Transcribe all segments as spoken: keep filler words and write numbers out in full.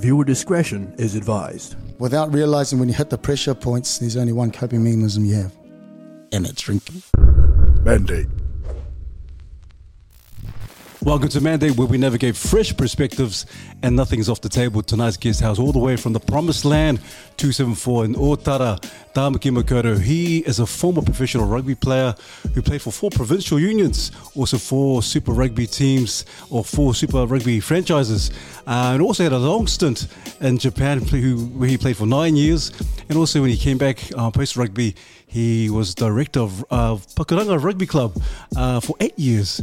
Viewer discretion is advised. Without realizing when you hit the pressure points, there's only one coping mechanism you have. And it's drinking. Mandate. Welcome to Mandate, where we navigate fresh perspectives and nothing's off the table. Tonight's guest house, all the way from the promised land, two seven four in Ōtara, Tāmaki Makoto. He is a former professional rugby player who played for four provincial unions, also four Super Rugby teams or four Super Rugby franchises, uh, and also had a long stint in Japan where he played for nine years. And also when he came back uh, post-rugby, he was director of uh, Pakuranga Rugby Club uh, for eight years.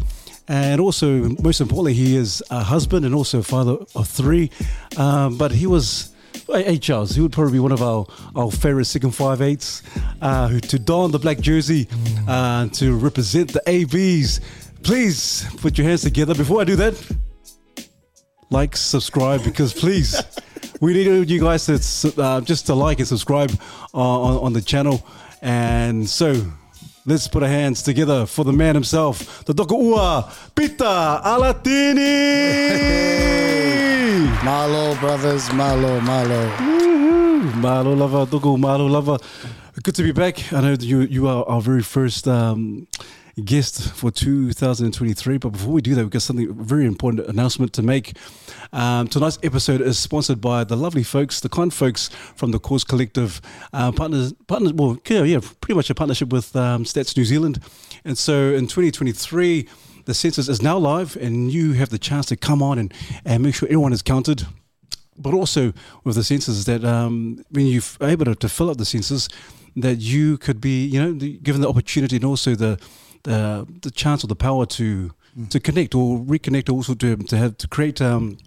And also, most importantly, he is a husband and also a father of three. Um, but he was, hey Charles, he would probably be one of our, our favourite second five eights uh, who to don the black jersey uh, to represent the A Bs. Please put your hands together. Before I do that, like, subscribe, because please, we need you guys to uh, just to like and subscribe uh, on, on the channel. And so, let's put our hands together for the man himself, the Toko'ua, Pita Alatini! Malo, brothers, malo, malo. Woohoo! Malo lover, Toko'u, malo lover. Good to be back. I know that you, you are our very first um, guest for two thousand twenty-three, but before we do that, we've got something very important announcement to make. Um, tonight's episode is sponsored by the lovely folks, the kind folks from the Cause Collective, uh, partners, partners, well, yeah, yeah, pretty much a partnership with um, Stats New Zealand. And so in twenty twenty-three, the census is now live, and you have the chance to come on and, and make sure everyone is counted. But also with the census, that um, when you're able to, to fill up the census, that you could be, you know, the, given the opportunity and also the uh, the chance or the power to mm. to connect or reconnect, also to to have to create. Um,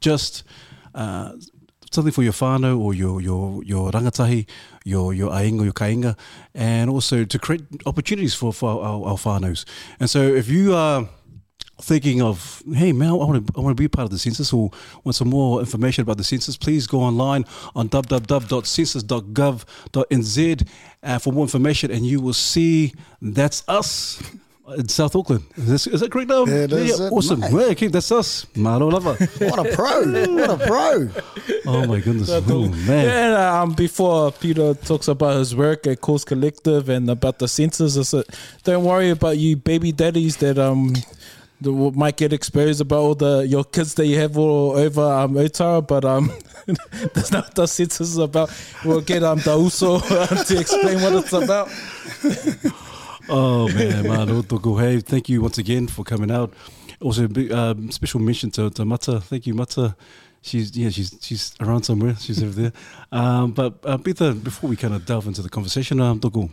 Just uh, something for your whānau or your your your rangatahi, your your ainga, your kainga, and also to create opportunities for, for our, our whānaus. And so, if you are thinking of, hey, Mel, I want to I want to be part of the census or want some more information about the census, please go online on w w w dot census dot gov dot n z uh, for more information, and you will see that's us. In South Auckland. Is, this, is that correct now? Yeah, yeah, awesome. Nice. Yeah, keep, that's us. Maro lover. What a pro. What a pro. Oh, my goodness. Oh, man. Yeah, um, before Peter talks about his work at Cause Collective and about the census, I said, don't worry about you baby daddies that um that might get exposed about all the your kids that you have all over um, Ōtara, but um, that's not what the census is about. We'll get um, the uso to explain what it's about. Oh man, Maro, hey, thank you once again for coming out. Also, um, special mention to, to Mata. Thank you, Mata. She's yeah, she's she's around somewhere. She's over there. Um, but uh, Pita, before we kind of delve into the conversation, um, Toko,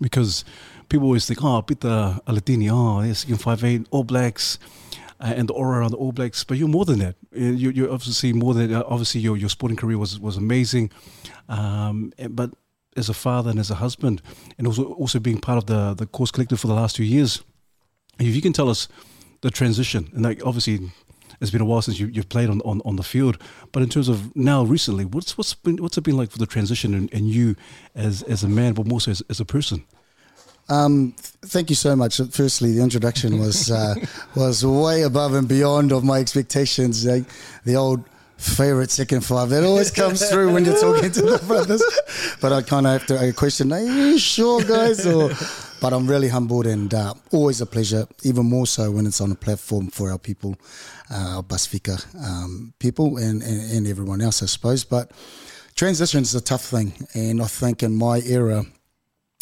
because people always think, oh, Pita Alatini, oh, yes, you can five eight All Blacks, uh, and the aura around the All Blacks. But you're more than that. You you're obviously more than uh, obviously your your sporting career was was amazing, um, but as a father and as a husband, and also also being part of the, the Cause Collective for the last two years. If you can tell us the transition, and like obviously it's been a while since you, you've played on, on, on the field, but in terms of now recently, what's what's been what's it been like for the transition and, and you as as a man, but more so as, as a person? Um, thank you so much. Firstly, the introduction was uh, was way above and beyond of my expectations. Like the old favorite second five that always comes through when you're talking to the brothers, but I kind of have to I question, are you sure, guys? Or, but I'm really humbled and uh, always a pleasure, even more so when it's on a platform for our people, uh, our Pasifika um, people, and, and, and everyone else, I suppose. But transition is a tough thing, and I think in my era,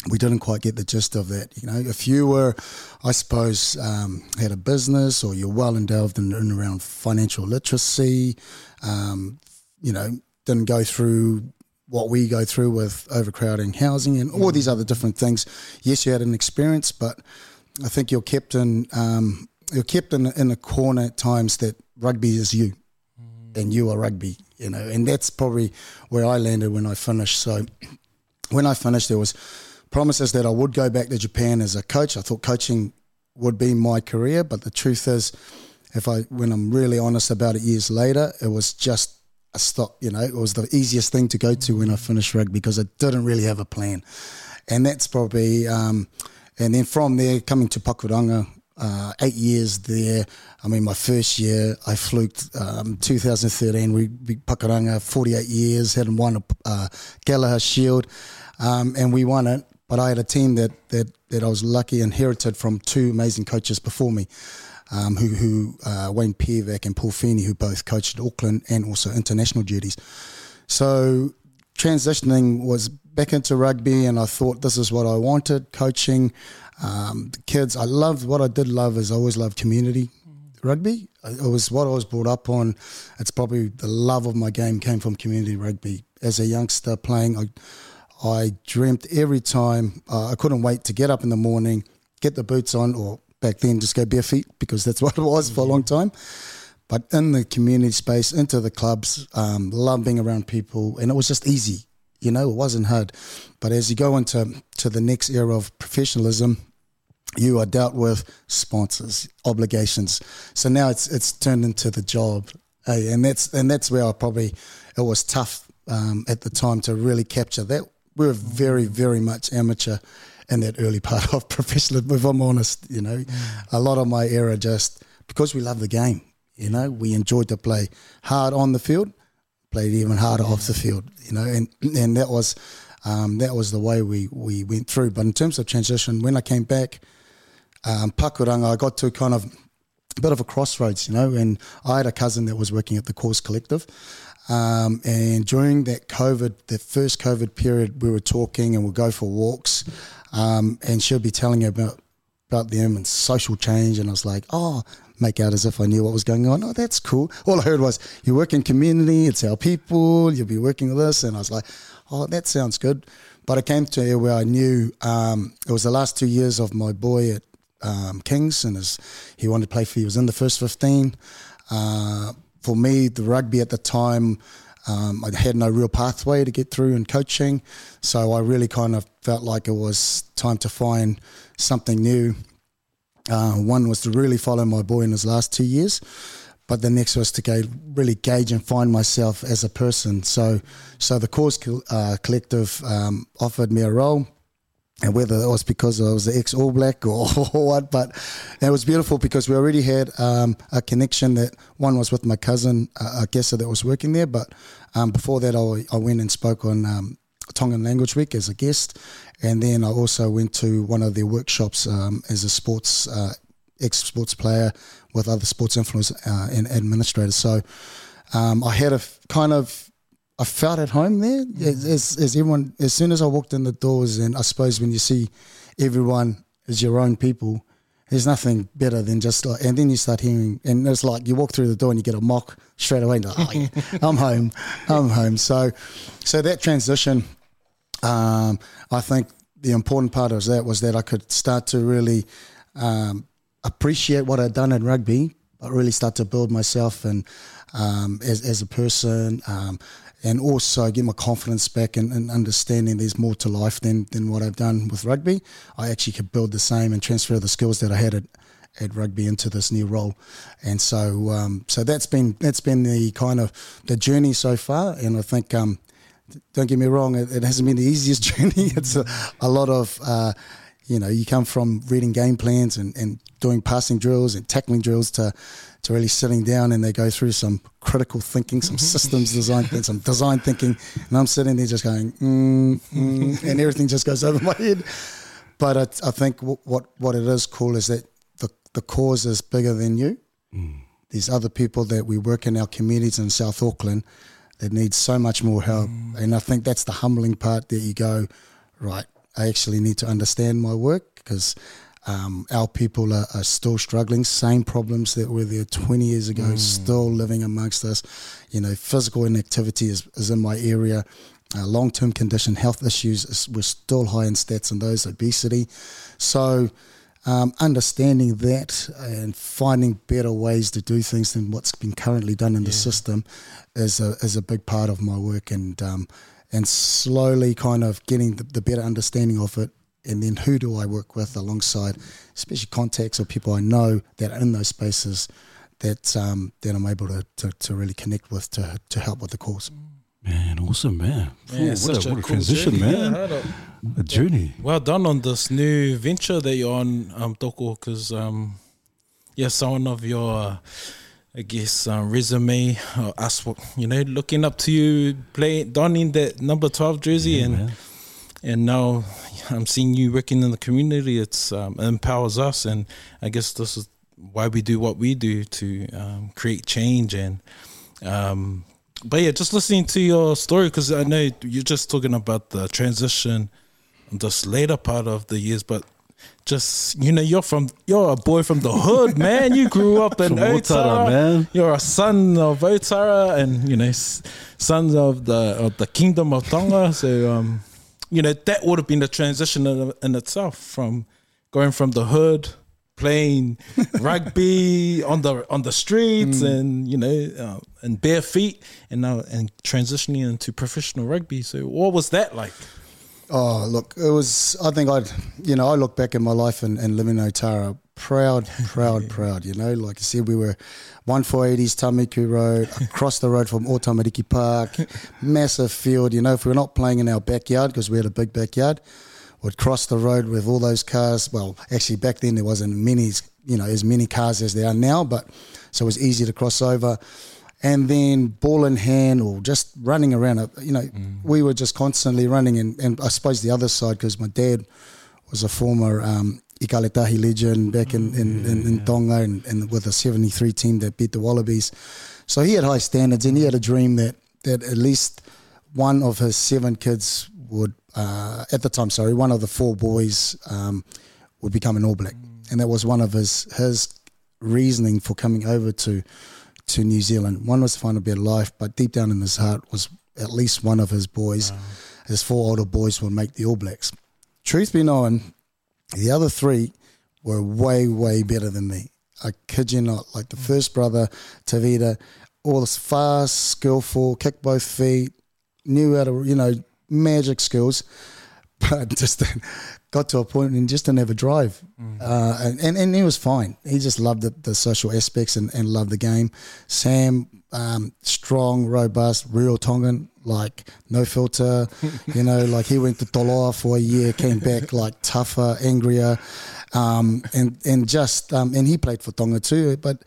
we didn't quite get the gist of that. You know, if you were, I suppose, um, had a business or you're well endowed in, in around financial literacy, um, you know, didn't go through what we go through with overcrowding, housing and all these other different things. Yes, you had an experience, but I think you're kept in um, you're kept in, in a corner at times that rugby is you mm. and you are rugby, you know, and that's probably where I landed when I finished. So when I finished, there was promises that I would go back to Japan as a coach. I thought coaching would be my career, but the truth is, if I, when I'm really honest about it, years later, it was just a stop. You know, it was the easiest thing to go to when I finished rugby because I didn't really have a plan, and that's probably. Um, and then from there, coming to Pakuranga, uh, eight years there. I mean, my first year, I fluked. Um, two thousand thirteen, we beat Pakuranga, forty-eight years, hadn't won a uh, Gallagher Shield, um, and we won it. But I had a team that that that I was lucky inherited from two amazing coaches before me, um, who who uh, Wayne Pivac and Paul Feeney, who both coached Auckland and also international duties. So transitioning was back into rugby, and I thought this is what I wanted, coaching um, the kids. I loved what I did love is I always loved community rugby. It was what I was brought up on. It's probably the love of my game came from community rugby. As a youngster playing, I, I dreamt every time. Uh, I couldn't wait to get up in the morning, get the boots on, or back then just go bare feet because that's what it was for a long time. But in the community space, into the clubs, um, love being around people. And it was just easy, you know, it wasn't hard. But as you go into to the next era of professionalism, you are dealt with sponsors, obligations. So now it's it's turned into the job. Eh? And that's and that's where I probably, it was tough um, at the time to really capture that. We were very, very much amateur in that early part of professionalism, if I'm honest, you know. A lot of my era just, because we love the game. You know, we enjoyed to play hard on the field, played even harder yeah. off the field. You know, and and that was um, that was the way we, we went through. But in terms of transition, when I came back, um, Pakuranga, I got to kind of a bit of a crossroads. You know, and I had a cousin that was working at the Cause Collective, um, and during that COVID, the first COVID period, we were talking and we'd go for walks, um, and she'd be telling her about about them and social change, and I was like, oh. Make out as if I knew what was going on. Oh, that's cool. All I heard was, you work in community, it's our people, you'll be working with us. And I was like, oh, that sounds good. But I came to here where I knew um, it was the last two years of my boy at um, Kings, and his, he wanted to play for, he was in the first fifteen. Uh, for me, the rugby at the time, um, I had no real pathway to get through in coaching. So I really kind of felt like it was time to find something new. Uh, one was to really follow my boy in his last two years, but the next was to go really gauge and find myself as a person. So so the Cause uh, Collective um, offered me a role, and whether it was because I was the ex-All Black or, or what, but it was beautiful because we already had um, a connection that one was with my cousin, uh, I guess, that was working there, but um, before that I, I went and spoke on um, Tongan Language Week as a guest. And then I also went to one of their workshops um, as a sports, uh, ex-sports player with other sports influencers uh, and administrators. So um, I had a f- kind of, I felt at home there. As, as, as everyone, as soon as I walked in the doors, and I suppose when you see everyone as your own people, there's nothing better than just like, and then you start hearing, and it's like you walk through the door and you get a mock straight away. And like, oh, yeah, I'm home, I'm home. So, so that transition. Um, I think the important part of that was that I could start to really um, appreciate what I'd done in rugby, but really start to build myself and um, as, as a person, um, and also get my confidence back and, and understanding there's more to life than than what I've done with rugby. I actually could build the same and transfer the skills that I had at, at rugby into this new role, and so um, so that's been that's been the kind of the journey so far, and I think. Um, Don't get me wrong, it, it hasn't been the easiest journey. It's a, a lot of, uh, you know, you come from reading game plans and, and doing passing drills and tackling drills to, to really sitting down, and they go through some critical thinking, some systems design, things, some design thinking, and I'm sitting there just going, mm, mm, and everything just goes over my head. But it, I think w- what, what it is cool is that the, the cause is bigger than you. Mm. There's other people that we work in our communities in South Auckland that needs so much more help. Mm. And I think that's the humbling part that you go, right, I actually need to understand my work because um, our people are, are still struggling. Same problems that were there twenty years ago, mm. still living amongst us. You know, physical inactivity is, is in my area. Uh, long-term condition, health issues, is, we're still high in stats in those, obesity. So um, understanding that and finding better ways to do things than what's been currently done in yeah. the system is a is a big part of my work, and um, and slowly kind of getting the, the better understanding of it, and then who do I work with alongside, especially contacts or people I know that are in those spaces that um, that I'm able to, to, to really connect with to to help with the cause. Man, awesome, man. man Ooh, what a, a, what a cool transition, journey, man. Yeah, right up. A journey. Well done on this new venture that you're on, um, Toko, because um, yeah, someone of your, I guess, um, resume, or us, you know, looking up to you, play, donning that number twelve jersey, yeah, and man. and now I'm seeing you working in the community. It's um, it empowers us, and I guess this is why we do what we do, to um, create change. And um, but yeah, just listening to your story, because I know you're just talking about the transition, this later part of the years, but just, you know, you're from, you're a boy from the hood, man. You grew up in Ōtara, man. You're a son of Ōtara, and you know, sons of the of the Kingdom of Tonga. So, um, you know, that would have been the transition in, in itself, from going from the hood, playing rugby on the on the streets, mm. and you know, uh, and bare feet, and now and transitioning into professional rugby. So, what was that like? Oh, look, it was, I think I'd, you know, I look back at my life and, and living in Ōtara, proud, proud, yeah. proud, you know, like you said, we were one four eight East Tamaki Road, across the road from Otamariki Park, massive field, you know, if we were not playing in our backyard, because we had a big backyard, we'd cross the road with all those cars. Well, actually back then there wasn't many, you know, as many cars as there are now, but so it was easy to cross over. And then ball in hand or just running around, you know, mm. we were just constantly running. And, and I suppose the other side, because my dad was a former um, Ikaletahi legend back in, in, yeah, in, in yeah. Tonga, and, and with a seventy-three team that beat the Wallabies. So he had high standards, and he had a dream that, that at least one of his seven kids would, uh, at the time, sorry, one of the four boys um, would become an All Black. Mm. And that was one of his, his reasoning for coming over to to New Zealand. One was to find a better life, but deep down in his heart was at least one of his boys, wow. his four older boys, would make the All Blacks. Truth be known, the other three were way, way better than me. I kid you not. Like the mm. first brother, Tavita, all this fast, skillful, kicked both feet, knew how to, you know, magic skills, but just got to a point and just didn't have a drive. Mm. Uh, and, and, and he was fine. He just loved the, the social aspects and, and loved the game. Sam, um, strong, robust, real Tongan, like no filter. You know, like he went to Toloa for a year, came back like tougher, angrier. Um, and, and just, um, and he played for Tonga too. But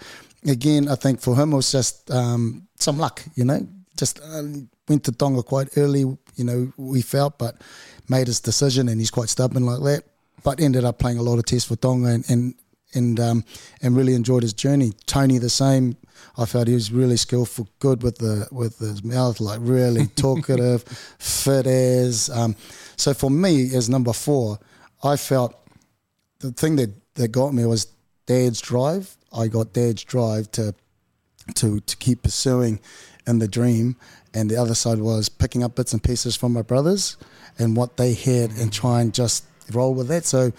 again, I think for him it was just um, some luck, you know. Just uh, went to Tonga quite early, you know, we felt, but made his decision, and he's quite stubborn like that, but ended up playing a lot of tests for Tonga, and and and, um, and really enjoyed his journey. Tony the same. I felt he was really skillful, good with the with his mouth, like really talkative, fit as. Um, so for me, as number four, I felt the thing that, that got me was Dad's drive. I got Dad's drive to to to keep pursuing in the dream, and the other side was picking up bits and pieces from my brothers and what they had and try and just roll with that. So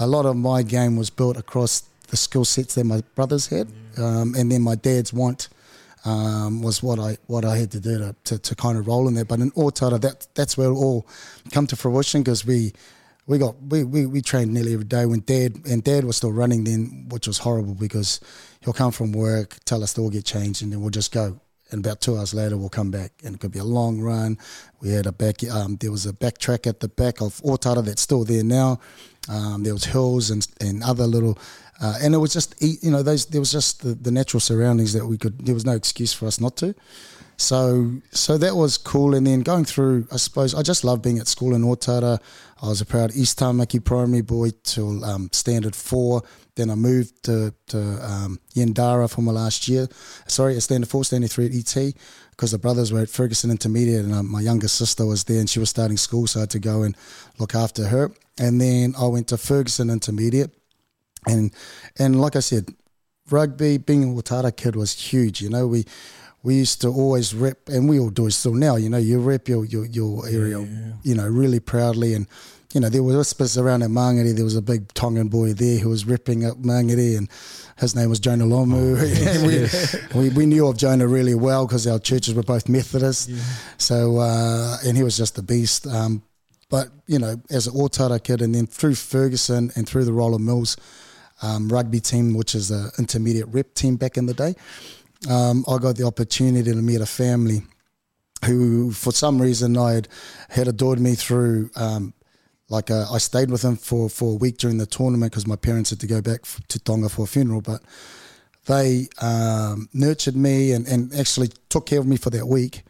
a lot of my game was built across the skill sets that my brothers had, yeah. um, and then my dad's want um, was what I what I had to do to, to, to kind of roll in there. But in Ōtara, that that's where it all come to fruition, because we we got we, we, we trained nearly every day when dad and dad was still running then, which was horrible, because he'll come from work, tell us to all get changed, and then we'll just go. And about two hours later, we'll come back, and it could be a long run. We had a back. Um, there was a back track at the back of Ōtara that's still there now. Um, there was hills and and other little, uh, and it was just, you know, those there was just the, the natural surroundings that we could. There was no excuse for us not to. So so that was cool. And then going through, I suppose I just loved being at school in Ōtara. I was a proud East Tamaki Primary boy till um, standard four. Then I moved to, to um, Yendara for my last year. Sorry, standard four, standard three at E T, because the brothers were at Ferguson Intermediate, and uh, my younger sister was there, and she was starting school, so I had to go and look after her. And then I went to Ferguson Intermediate, and and like I said, rugby, being an Ōtara kid was huge. You know, we. We used to always rep, and we all do it still now, you know, you rep your your, your area, yeah. you know, really proudly. And, you know, there was whispers around at Māngere, there was a big Tongan boy there who was repping up Māngere, and his name was Jonah Lomu. Oh, yes, yes. we, we knew of Jonah really well, because our churches were both Methodist. Yeah. So, uh, and he was just a beast. Um, but, you know, as an Ōtara kid, and then through Ferguson and through the Roller Mills um, rugby team, which is the intermediate rep team back in the day, Um, I got the opportunity to meet a family who, for some reason, I had, had adored me through um, Like uh, I stayed with him for, for a week during the tournament because my parents had to go back f- to Tonga for a funeral, but they um, nurtured me and, and actually took care of me for that week.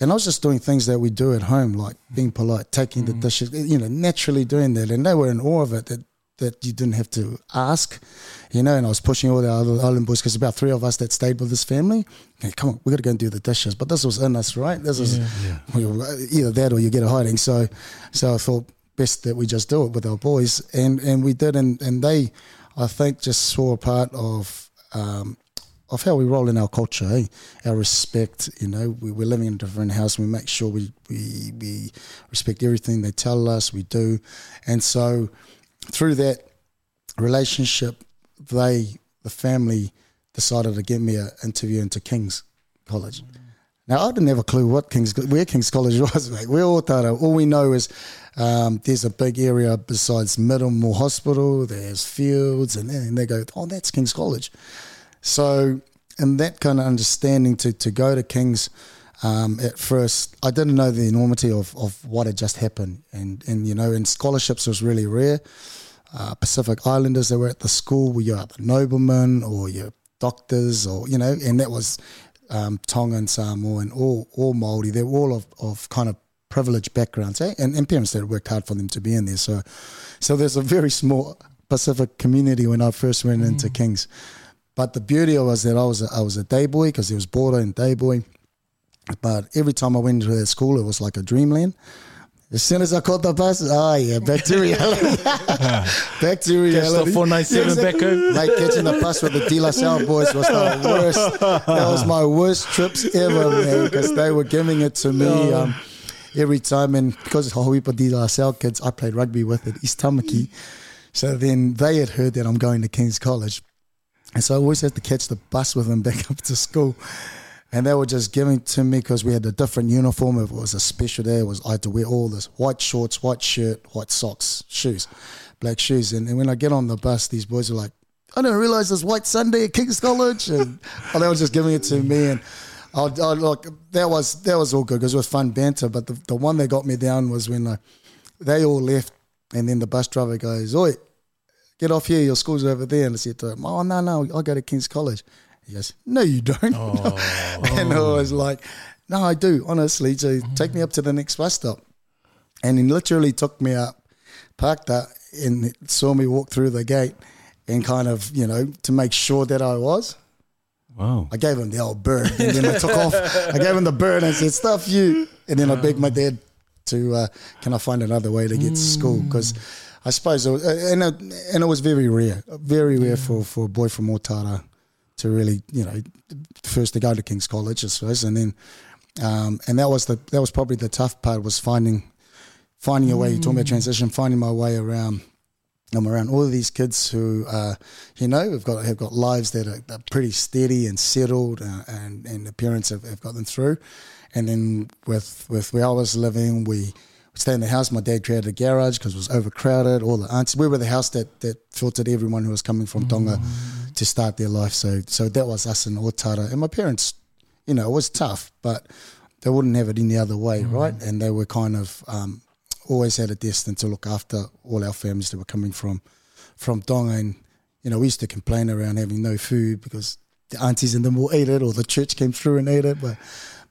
And I was just doing things that we do at home, like being polite, taking mm-hmm. the dishes, you know, naturally doing that. And they were in awe of it, that, that you didn't have to ask, you know. And I was pushing all the other island boys, because about three of us that stayed with this family, hey, come on, we got to go and do the dishes. But this was in us, right? This was yeah, yeah. We were, either that or you get a hiding. So so I thought best that we just do it with our boys. And, and we did, and, and they, I think, just saw a part of um, – of how we roll in our culture, eh? Our respect, you know, we, we're living in a different house. We make sure we, we we respect everything they tell us we do. And so through that relationship, they, the family, decided to get me an interview into Kings College. Now, I didn't have a clue what Kings, where Kings College was, mate. We're Ōtara. All we know is um, there's a big area besides Middlemore Hospital, there's fields, and, and they go, oh, that's Kings College. So, and that kind of understanding to, to go to Kings, um, at first, I didn't know the enormity of, of what had just happened. And, and you know, and scholarships was really rare. Uh, Pacific Islanders that were at the school were your noblemen or your doctors or, you know, and that was um, Tongan, Samoa and all, all Māori. They were all of, of kind of privileged backgrounds, eh? And, and parents that worked hard for them to be in there. So, so there's a very small Pacific community when I first went mm. into Kings. But the beauty of it was that I was a, I was a day boy, because there was border and day boy. But every time I went to that school, it was like a dreamland. As soon as I caught the bus, oh yeah, back to reality. Back to reality. Catch the four ninety-seven back home. Like catching the bus with the De La Salle boys was the worst. That was my worst trips ever, man, because they were giving it to me. No. Um, every time. And because Hawipa De La Salle kids, I played rugby with at East Tamaki. So then they had heard that I'm going to King's College. And so I always had to catch the bus with them back up to school. And they were just giving to me because we had a different uniform. If it was a special day, it was I had to wear all this white shorts, white shirt, white socks, shoes, black shoes. And, and when I get on the bus, these boys are like, I didn't realise this White Sunday at King's College. And they were just giving it to me. And I look, that was that was all good because it was fun banter. But the, the one that got me down was when I, they all left and then the bus driver goes, oi, get off here, your school's over there. And I said to him, oh, no, no, I go to King's College. He goes, no, you don't. Oh, and oh. I was like, no, I do, honestly. So oh. take me up to the next bus stop. And he literally took me up, parked up, and saw me walk through the gate and kind of, you know, to make sure that I was. Wow. I gave him the old bird and then I took off. I gave him the bird and I said, stuff you. And then I begged my dad to, uh, can I find another way to get mm. to school? Because I suppose, it was, and, it, and it was very rare, very rare yeah. for, for a boy from Ōtara to really, you know, first to go to King's College, I suppose, and then, um, and that was the that was probably the tough part was finding, finding a way. Mm. You're talking about transition, finding my way around. I'm around all of these kids who, uh, you know, have got have got lives that are, are pretty steady and settled, uh, and and the parents have, have got them through, and then with with where I was living, we. Stay in the house. My dad created a garage because it was overcrowded. All the aunts. We were the house that, that filtered everyone who was coming from Tonga mm. to start their life. So so that was us in Ōtara. And my parents, you know, it was tough, but they wouldn't have it any other way, mm. right? And they were kind of um, always at a distance to look after all our families that were coming from, from Tonga. And, you know, we used to complain around having no food because the aunties and them will eat it or the church came through and ate it. But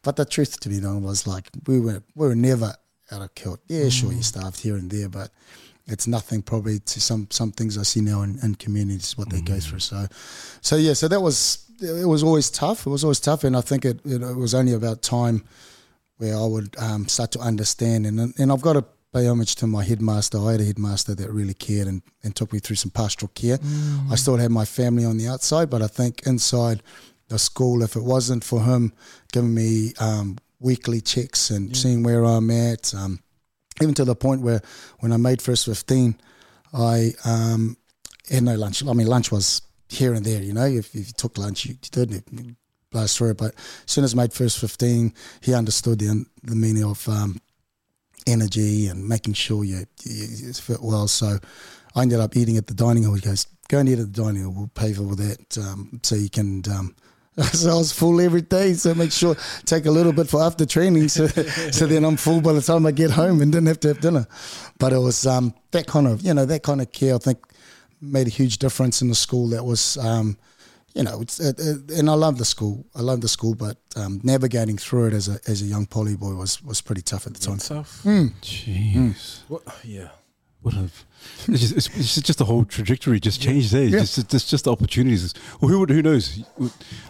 but the truth to be known was like we were, we were never – out of kilt. Yeah, mm. sure, you starved here and there, but it's nothing probably to some some things I see now in, in communities, what mm. they go through. So, so yeah, so that was, it was always tough. It was always tough, and I think it it, it was only about time where I would um, start to understand. And and I've got to pay homage to my headmaster. I had a headmaster that really cared and, and took me through some pastoral care. Mm. I still had my family on the outside, but I think inside the school, if it wasn't for him giving me um, – weekly checks and yeah. seeing where I'm at, um, even to the point where when I made first fifteen, I um, had no lunch. I mean, lunch was here and there, you know. If, if you took lunch, you didn't blast through it. But as soon as I made first fifteen, he understood the, the meaning of um, energy and making sure you, you, you fit well. So I ended up eating at the dining hall. He goes, go and eat at the dining hall. We'll pay for all that um, so you can um, – So I was full every day, so make sure take a little bit for after training, so so then I'm full by the time I get home and didn't have to have dinner. But it was um, that kind of, you know, that kind of care, I think, made a huge difference in the school. That was, um, you know, it's, it, it, and I love the school. I love the school, but um, navigating through it as a as a young poly boy was, was pretty tough at the time. Tough. Mm. Jeez. Mm. What? Yeah. What a, it's just, it's, it's just the whole trajectory just changed there. Yeah. Just, just, just the opportunities. Well, who would, who knows?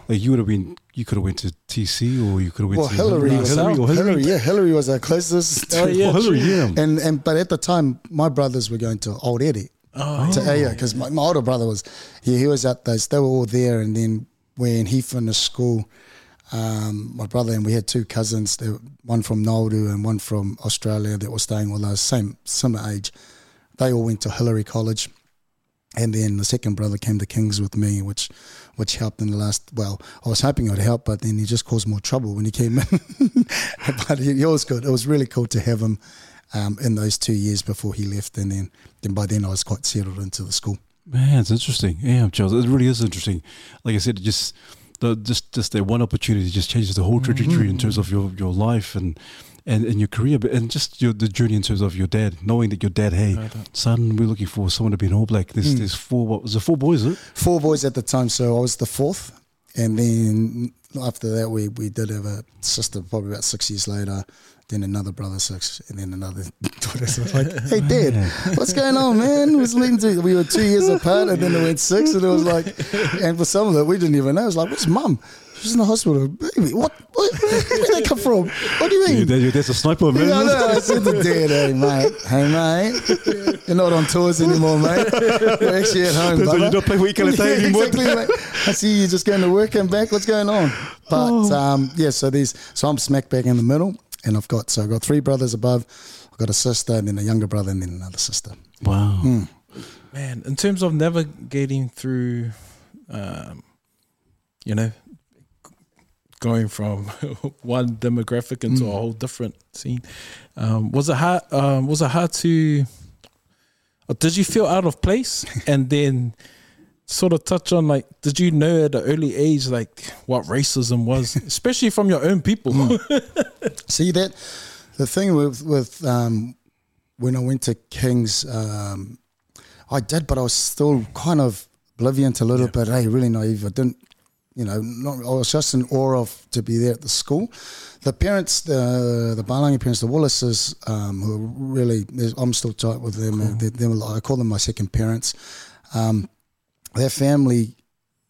Like you would have been, you could have went to T C, or you could have went well, to Hillary. Hillary, Hillary, or Hillary. Hillary, yeah, Hillary was our closest. Oh, yeah, well, Hillary, yeah. And and but at the time, my brothers were going to Old Eddie. Oh, to Aya, because my, my older brother was, he, he was at those. They were all there, and then when he finished school, um, my brother and we had two cousins, they, one from Nauru and one from Australia, that were staying with us, same similar age. They all went to Hillary College, and then the second brother came to Kings with me, which which helped in the last, well, I was hoping it would help, but then he just caused more trouble when he came in. But he was good. It was really cool to have him um, in those two years before he left, and then, then by then I was quite settled into the school. Man, it's interesting. Yeah, Charles, it really is interesting. Like I said, it just the, just just that one opportunity just changes the whole trajectory mm-hmm. in terms of your, your life and And in your career, but and just your, the journey in terms of your dad, knowing that your dad, hey, son, we're looking for someone to be an All Black. There's mm. there's four, what was it, four boys, huh? Four boys at the time, so I was the fourth. And then after that, we, we did have a sister probably about six years later, then another brother six, and then another daughter. So I was like, hey, Dad, what's going on, man? It was to, we were two years apart, and then it went six, and it was like, and for some of it, we didn't even know. It was like, what's mum? She's in the hospital. Baby, what? what? Where did they come from? What do you mean? Dude, that's a sniper, man. Yeah, I know. I said to Dad, hey, mate. Hey, mate. You're not on tours anymore, mate. You're actually at home, brother. You're not playing weekend yeah, anymore. Exactly, mate. I see you just going to work and back. What's going on? But, oh. um, yeah, so these, so I'm smack back in the middle. And I've got, so I've got three brothers above. I've got a sister and then a younger brother and then another sister. Wow. Mm. Man, in terms of navigating through, um, you know, going from one demographic into mm. a whole different scene, um, was it hard? Um, was it hard to? Or did you feel out of place? And then, sort of touch on like, did you know at an early age like what racism was, especially from your own people? Mm. See that the thing with with um, when I went to Kings, um, I did, but I was still kind of oblivious a little yeah. bit. Hey, really naive. I didn't. You know, not, I was just in awe of to be there at the school. The parents, the the Balangi parents, the Wallaces, um, who are really, I'm still tight with them. Cool. They, they were, I call them my second parents. Um, their family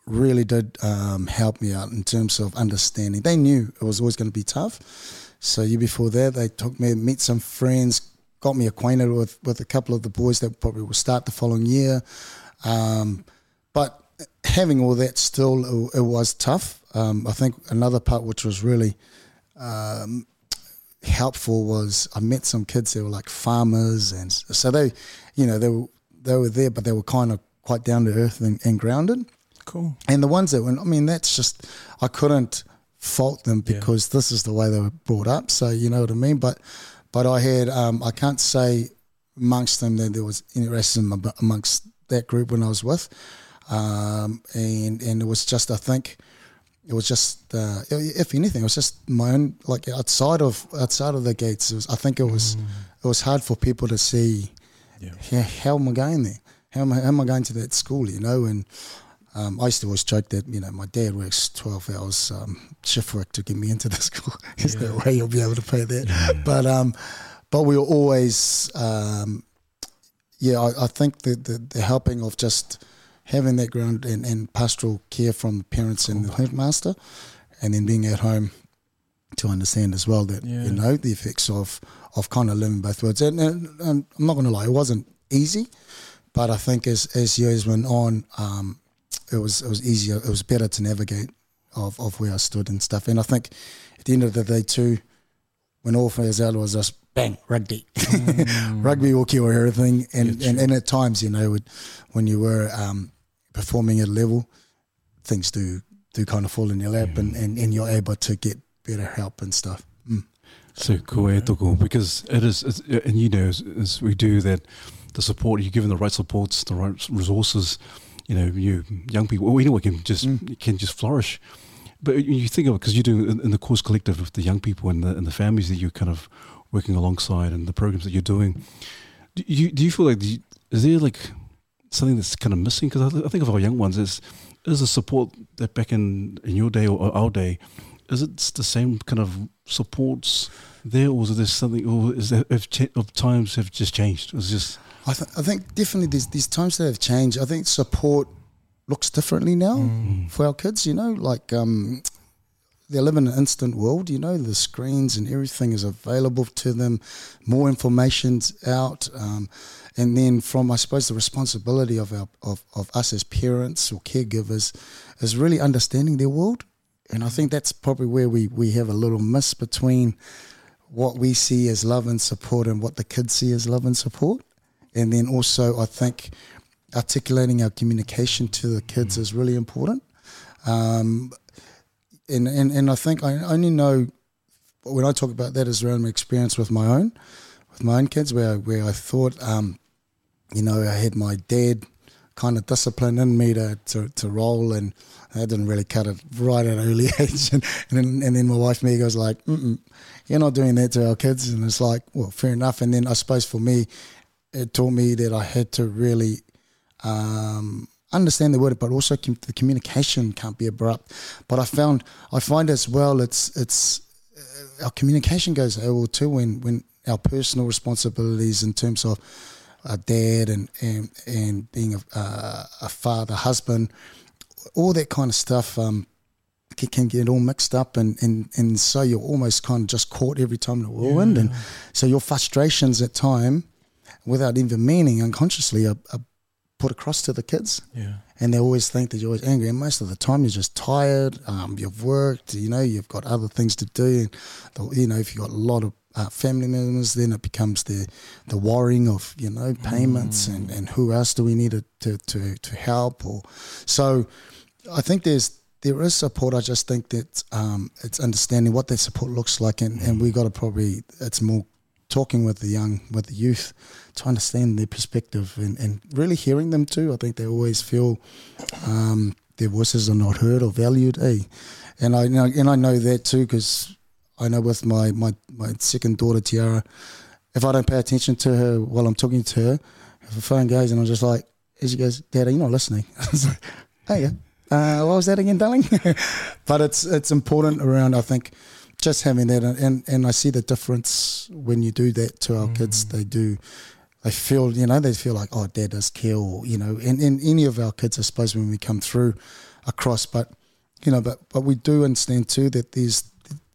really did um, help me out in terms of understanding. They knew it was always going to be tough. So year before that, they took me, met some friends, got me acquainted with, with a couple of the boys that probably will start the following year. Um, but having all that still, it, it was tough. Um, I think another part which was really um, helpful was I met some kids that were like farmers, and so they, you know, they were they were there, but they were kind of quite down to earth and, and grounded. Cool. And the ones that went, I mean, that's just I couldn't fault them because yeah. this is the way they were brought up. So you know what I mean. But but I had um, I can't say amongst them that there was any racism amongst that group when I was with. Um, and, and it was just, I think it was just, uh, if anything, it was just my own, like outside of, outside of the gates, it was, I think it was, mm. it was hard for people to see, yeah. how, how am I going there? How am I, how am I going to that school, you know? And, um, I used to always joke that, you know, my dad works twelve hours, um, shift work to get me into the school. There's yeah. no way you'll be able to pay that. Yeah. But, um, but we were always, um, yeah, I, I think the, the, the helping of just, having that ground and, and pastoral care from the parents cool. and the headmaster, and then being at home to understand as well that, yeah. you know, the effects of, of kind of living both worlds. And, and, and I'm not going to lie, it wasn't easy, but I think as, as years went on, um, it was it was easier, it was better to navigate of, of where I stood and stuff. And I think at the end of the day too, when all phase out was us, bang, rugby. Mm. Rugby will cure everything. And, and, and at times, you know, when you were... Um, performing at a level, things do do kind of fall in your lap, yeah. and, and, and you're able to get better help and stuff. Mm. So cool, eh, Toko, because it is, it's, and you know, as, as we do that, the support, you're given the right supports, the right resources, you know, you young people, or anyone can just mm. can just flourish. But you think of it, because you do in, in the Cause Collective with the young people and the, and the families that you're kind of working alongside and the programs that you're doing, do you, do you feel like, do you, is there like something that's kind of missing? Because I, I think of our young ones, is is the support that back in, in your day or our day, is it the same kind of supports there, or is there something, or is there, if, ch- if times have just changed? It's just I, th- I think definitely there's, there's times that have changed. I think support looks differently now mm. for our kids, you know, like um, they live in an instant world, you know, the screens and everything is available to them, more information's out, um, and then from, I suppose, the responsibility of, our, of, of us as parents or caregivers is really understanding their world, and I think that's probably where we, we have a little miss between what we see as love and support and what the kids see as love and support, and then also I think articulating our communication to the kids mm. is really important, um, and, and and I think I only know when I talk about that is around my experience with my own, with my own kids, where where I thought, um, you know, I had my dad kind of discipline in me to to, to roll, and I didn't really cut it right at an early age, and and then, and then my wife Megan was like, Mm-mm, "You're not doing that to our kids," and it's like, well, fair enough. And then I suppose for me, it taught me that I had to really Um, understand the word, but also com- the communication can't be abrupt. But I found, I find as well, it's it's uh, our communication goes well too when, when our personal responsibilities in terms of a dad and and, and being a, uh, a father, husband, all that kind of stuff um, can, can get all mixed up, and, and, and so you're almost kind of just caught every time in the whirlwind, yeah. and so your frustrations at time, without even meaning, unconsciously are, are put across to the kids, yeah. and they always think that you're always angry, and most of the time you're just tired, um, you've worked, you know, you've got other things to do, and you know, if you've got a lot of uh, family members, then it becomes the the worrying of, you know, payments mm. and, and who else do we need to, to, to, to help, or so I think there's there is support. I just think that um, it's understanding what that support looks like, and, mm. and we got to probably, it's more talking with the young, with the youth, to understand their perspective, and, and really hearing them too. I think they always feel um, their voices are not heard or valued, eh? And I know, and I know that too, because I know with my, my, my second daughter Tiara, if I don't pay attention to her while I'm talking to her, if the phone goes and I'm just like, and she goes, "Dad, are you not listening?" I was like, "Oh yeah, uh, what was that again, darling?" But it's it's important around, I think, just having that, and, and I see the difference when you do that to our mm. kids. They do, they feel, you know, they feel like, oh, Dad does care, or, you know, and, and any of our kids, I suppose, when we come through across, but, you know, but, but we do understand too that there's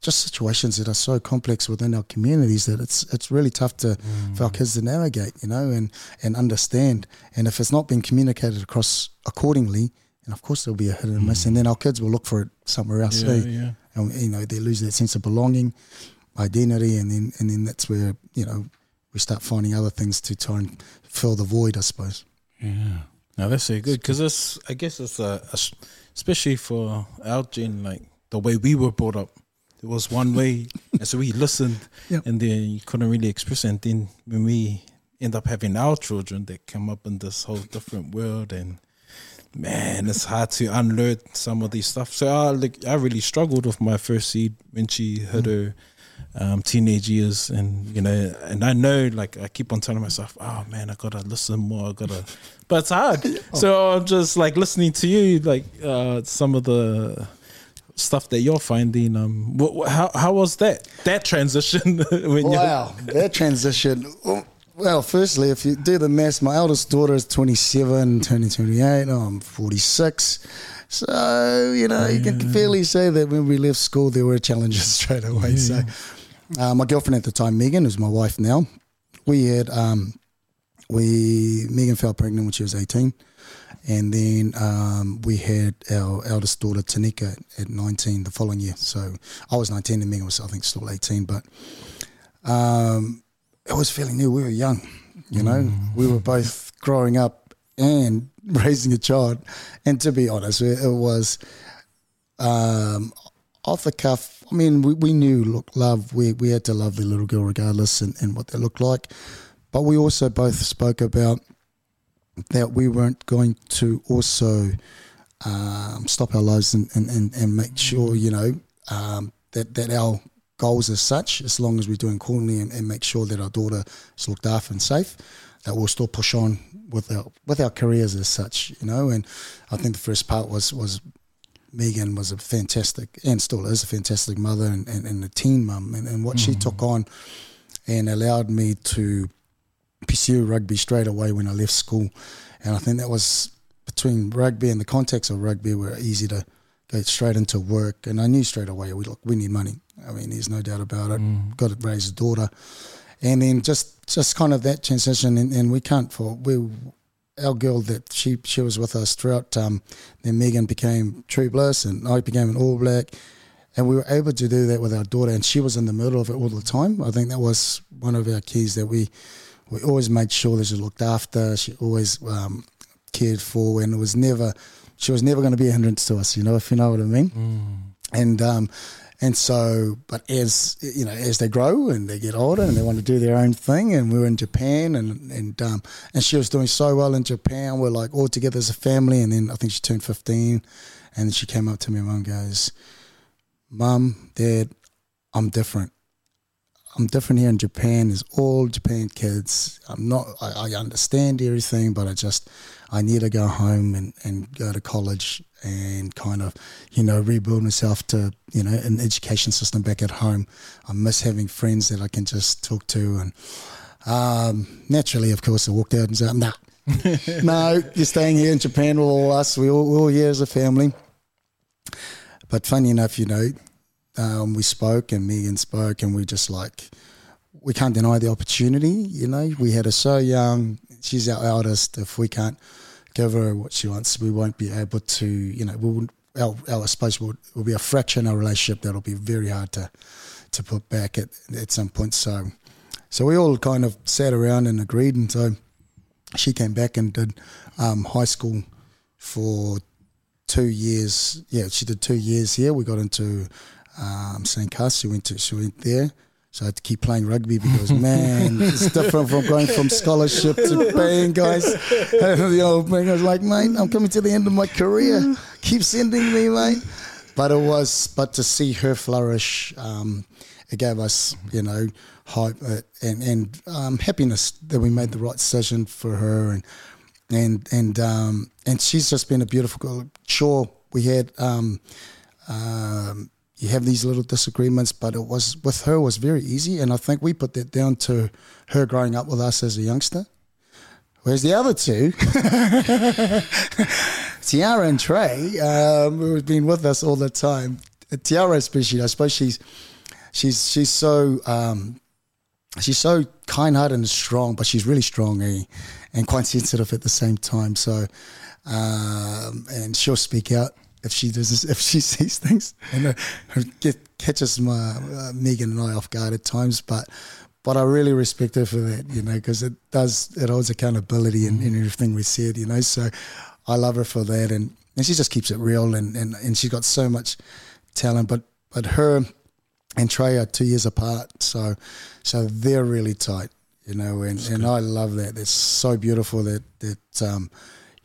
just situations that are so complex within our communities that it's it's really tough to mm. for our kids to navigate, you know, and, and understand. And if it's not being communicated across accordingly, and of course there'll be a hit and a miss, mm. and then our kids will look for it somewhere else. Yeah, eh? yeah. And, you know, they lose that sense of belonging, identity, and then and then that's where, you know, we start finding other things to try and fill the void, I suppose. Yeah. No, that's really good, because it's, I guess it's, a, a, especially for our gen, like the way we were brought up, it was one way, and so we listened, yep. and then you couldn't really express it. And then when we end up having our children that come up in this whole different world, and man, it's hard to unlearn some of these stuff. So I like, I really struggled with my first seed when she hit mm. her um, teenage years, and you know, and I know, like, I keep on telling myself, oh man, I gotta listen more, I gotta, but it's hard. oh. So I'm just like listening to you, like uh, some of the stuff that you're finding. Um, wh- wh- how how was that that transition? when wow, that transition. Oh. Well, firstly, if you do the maths, my eldest daughter is twenty-seven, turning twenty-eight, oh, I'm forty-six. So, you know, yeah. you can fairly say that when we left school, there were challenges straight away. Yeah. So uh, my girlfriend at the time, Megan, who's my wife now, we had, um, we Megan fell pregnant when she was eighteen. And then um, we had our eldest daughter, Tanika, at nineteen the following year. So I was nineteen and Megan was, I think, still eighteen. But... Um, it was fairly new. We were young, you know. Mm. We were both growing up and raising a child. And to be honest, it was um, off the cuff. I mean, we, we knew, look, love, we, we had to love the little girl regardless, and, and what they looked like. But we also both spoke about that we weren't going to also um, stop our loads and, and, and, and make sure, you know, um, that, that our goals are such, as long as we're doing accordingly and, and make sure that our daughter is looked after and safe, that we'll still push on with our with our careers as such, you know. And I think the first part was, was Megan was a fantastic, and still is a fantastic mother and, and, and a teen mum, and, and what mm. she took on and allowed me to pursue rugby straight away when I left school. And I think that was between rugby and the context of rugby were easy to go straight into work. And I knew straight away, we look, we need money. I mean, there's no doubt about it. Mm. Got to raise a daughter. And then just, just kind of that transition, and, and we can't for we our girl that she she was with us throughout. Um, then Megan became True Bliss, and I became an All Black, and we were able to do that with our daughter, and she was in the middle of it all the time. I think that was one of our keys, that we we always made sure that she looked after, she always um, cared for, and it was never she was never going to be a hindrance to us, you know, if you know what I mean. Mm. And um, And so, but as, you know, as they grow and they get older and they want to do their own thing, and we were in Japan, and and um, and she was doing so well in Japan. We're like all together as a family. And then I think she turned fifteen, and she came up to me, and mum goes, "Mum, Dad, I'm different. I'm different here in Japan. There's all Japan kids. I'm not, I, I understand everything, but I just, I need to go home and, and go to college and kind of, you know, rebuild myself to, you know, an education system back at home. I miss having friends that I can just talk to." And um, naturally, of course, I walked out and said, "No, nah. no, you're staying here in Japan with all us. We all, we're all here as a family." But funny enough, you know, Um, we spoke, and Megan spoke, and we just like, we can't deny the opportunity, you know. We had her so young, she's our eldest. If we can't give her what she wants, we won't be able to, you know, we'll, our, our space will, will be a fracture in our relationship that'll be very hard to to put back at, at some point. So so we all kind of sat around and agreed, and so she came back and did um, high school for two years. Yeah, she did two years here. We got into... Um, Saint Cass, she went to, she went there. So I had to keep playing rugby because, man, it's different from going from scholarship to paying guys. And the old man was like, "Mate, I'm coming to the end of my career. Keep sending me, mate." But it was, but to see her flourish, um, it gave us, you know, hope and and um, happiness that we made the right decision for her. And and and um, and she's just been a beautiful girl. Sure, we had. Um, um, You have these little disagreements, but it was with her was very easy, and I think we put that down to her growing up with us as a youngster. Whereas the other two, Tiara and Trey, um, who's been with us all the time. Tiara especially, I suppose she's she's she's so um, she's so kind-hearted and strong, but she's really strong eh? and quite sensitive at the same time. So, um, and she'll speak out. If she does, this, if she sees things, and it catches my uh, Megan and I off guard at times, but but I really respect her for that, you know, because it does it holds accountability in, in everything we said, you know. So I love her for that, and, and she just keeps it real, and, and, and she's got so much talent. But but her and Trey are two years apart, so so they're really tight, you know, and, and I love that. It's so beautiful that that. Um,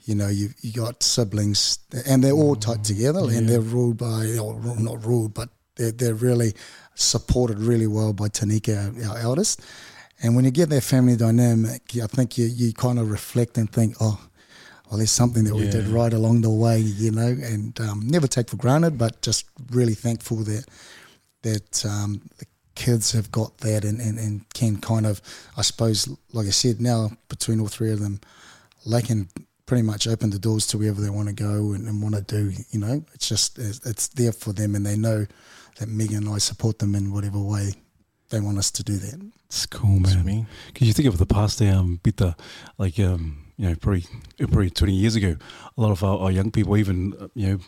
You know, you you got siblings, and they're all tight together, yeah. and they're ruled by, or not ruled, but they're, they're really supported really well by Tanika, our eldest. And when you get that family dynamic, I think you, you kind of reflect and think, oh, well, there's something that yeah. we did right along the way, you know, and um, never take for granted, but just really thankful that that um, the kids have got that and, and, and can kind of, I suppose, like I said, now between all three of them, they can pretty much open the doors to wherever they want to go and, and want to do, you know. It's just, it's, it's there for them, and they know that Megan and I support them in whatever way they want us to do that. It's cool, man. Because I mean, you think of the past there, um, Pita, like, um, you know, probably, probably twenty years ago, a lot of our, our young people, even, uh, you know,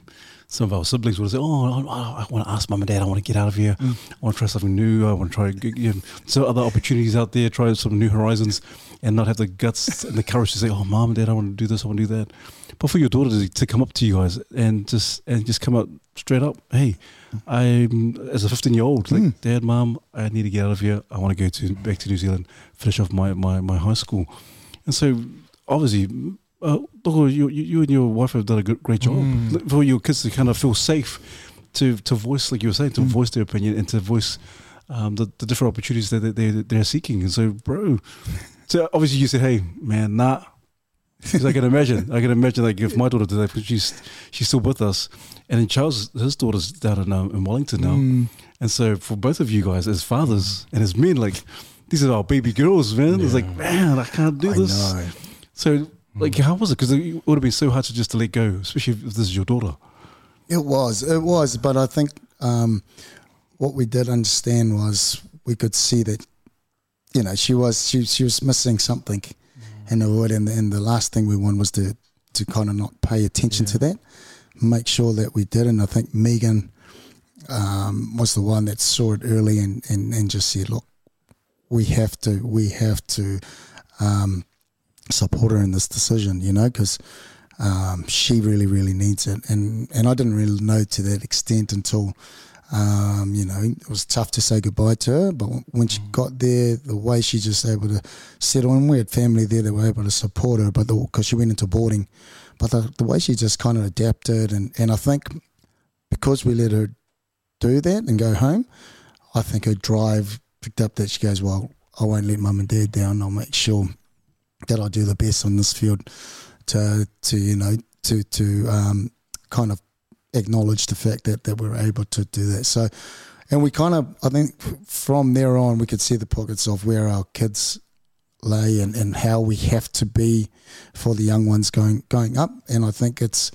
some of our siblings would say, oh, I, I want to ask mum and dad, I want to get out of here. Mm. I want to try something new. I want to try you know, some other opportunities out there, try some new horizons, and not have the guts and the courage to say, oh, mum and dad, I want to do this, I want to do that. But for your daughter to, to come up to you guys and just and just come up straight up, hey, I'm as a fifteen-year-old, like, mm. Dad, mum, I need to get out of here. I want to go to back to New Zealand, finish off my, my, my high school. And so obviously uh, Doro, you, you and your wife have done a good, great job mm. for your kids to kind of feel safe to, to voice, like you were saying, to mm. voice their opinion and to voice um, the, the different opportunities that they, they, they're seeking. And so, bro, so obviously you said, hey, man, nah. Because I can imagine, I can imagine like if my daughter did that, because she's, she's still with us. And then Charles, his daughter's down in, um, in Wellington now. Mm. And so for both of you guys as fathers and as men, like these are our baby girls, man. Yeah. It's like, man, I can't do I this. Know. So like, mm. how was it? Because it would have been so hard to just to let go, especially if this is your daughter. It was, it was. But I think um, what we did understand was we could see that, you know, she was, she, she was missing something. And the, and the last thing we wanted was to, to kind of not pay attention yeah. to that, make sure that we did. And I think Megan um, was the one that saw it early and, and, and just said, look, we have to we have to um, support her in this decision, you know, because um, she really, really needs it. And, and I didn't really know to that extent until, um, you know, it was tough to say goodbye to her, but when she got there, the way she just able to settle in, we had family there that were able to support her, but because she went into boarding, but the, the way she just kind of adapted, and, and I think because we let her do that and go home, I think her drive picked up that she goes, well, I won't let mum and dad down. I'll make sure that I do the best on this field to, to you know, to, to um, kind of acknowledge the fact that, that we were able to do that. So, and we kind of, I think from there on, we could see the pockets of where our kids lay and, and how we have to be for the young ones going going up. And I think it's,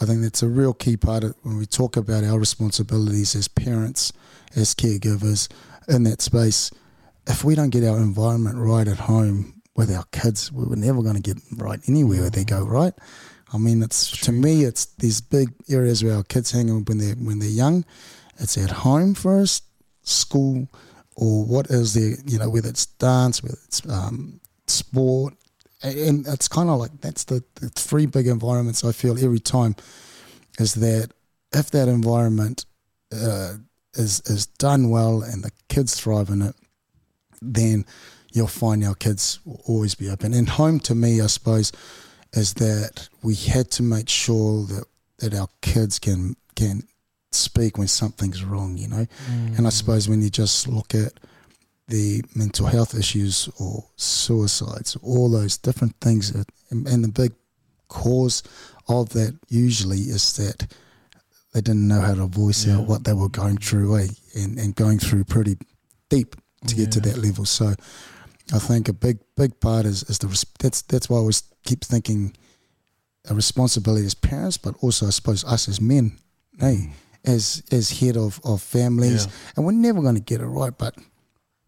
I think that's a real key part of when we talk about our responsibilities as parents, as caregivers in that space. If we don't get our environment right at home with our kids, we were never going to get right anywhere where they go right. I mean, it's to me, it's these big areas where our kids hang out when they're, when they're young. It's at home first, school, or what is there, you know, whether it's dance, whether it's um, sport. And it's kind of like that's the, the three big environments I feel every time is that if that environment uh, is, is done well and the kids thrive in it, then you'll find our kids will always be open. And home to me, I suppose, is that we had to make sure that, that our kids can can speak when something's wrong, you know. Mm. And I suppose when you just look at the mental health issues or suicides, all those different things, that, and, and the big cause of that usually is that they didn't know how to voice yeah. out what they were going through, eh? and, and going through pretty deep to yeah. get to that level. So I think a big, big part is, is the that's that's why I always keep thinking a responsibility as parents, but also I suppose us as men, hey, as as head of, of families, yeah. and we're never going to get it right. But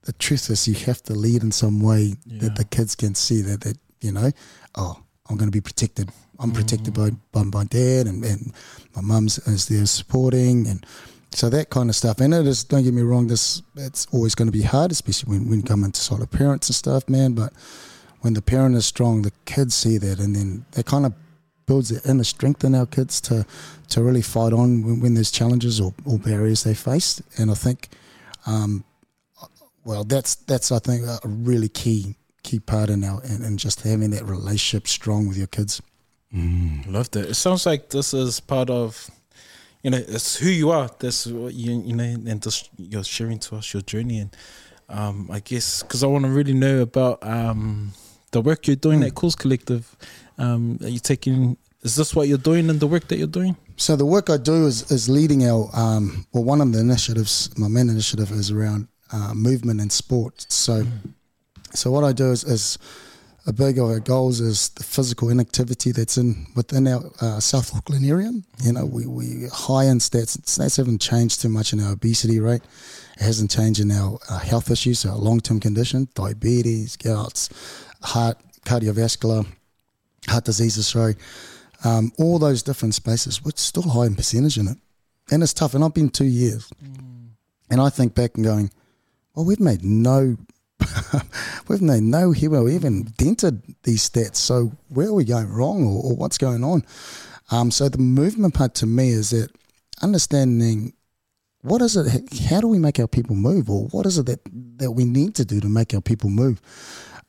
the truth is, you have to lead in some way yeah. that the kids can see that that you know, oh, I'm going to be protected. I'm protected mm. by, by my dad, and, and my mum's is there supporting and. So that kind of stuff, and it is. Don't get me wrong. This it's always going to be hard, especially when when you come into sort of parents and stuff, man. But when the parent is strong, the kids see that, and then that kind of builds the inner strength in our kids to to really fight on when, when there's challenges or, or barriers they face. And I think, um, well, that's that's I think a really key key part in our and just having that relationship strong with your kids. Mm, loved it. It sounds like this is part of. You know, it's who you are. That's what you, you know, and just you're sharing to us your journey. And um, I guess because I want to really know about um, the work you're doing mm. at Cause Collective. Um, are you taking? Is this what you're doing in the work that you're doing? So the work I do is is leading our. Um, well, one of the initiatives, my main initiative, is around uh, movement and sport. So, mm. so what I do is, is a big of our goals is the physical inactivity that's in within our uh, South Auckland area. You know, we we high in stats. Stats haven't changed too much in our obesity rate. It hasn't changed in our uh, health issues, our long-term condition, diabetes, gouts, heart, cardiovascular, heart diseases, sorry. Um, all those different spaces, we're still high in percentage in it. And it's tough. And I've been two years. Mm. And I think back and going, well, we've made no... we've made no hero, we haven't dented these stats, so where are we going wrong or, or what's going on? Um, so the movement part to me is that understanding what is it, how do we make our people move, or what is it that, that we need to do to make our people move?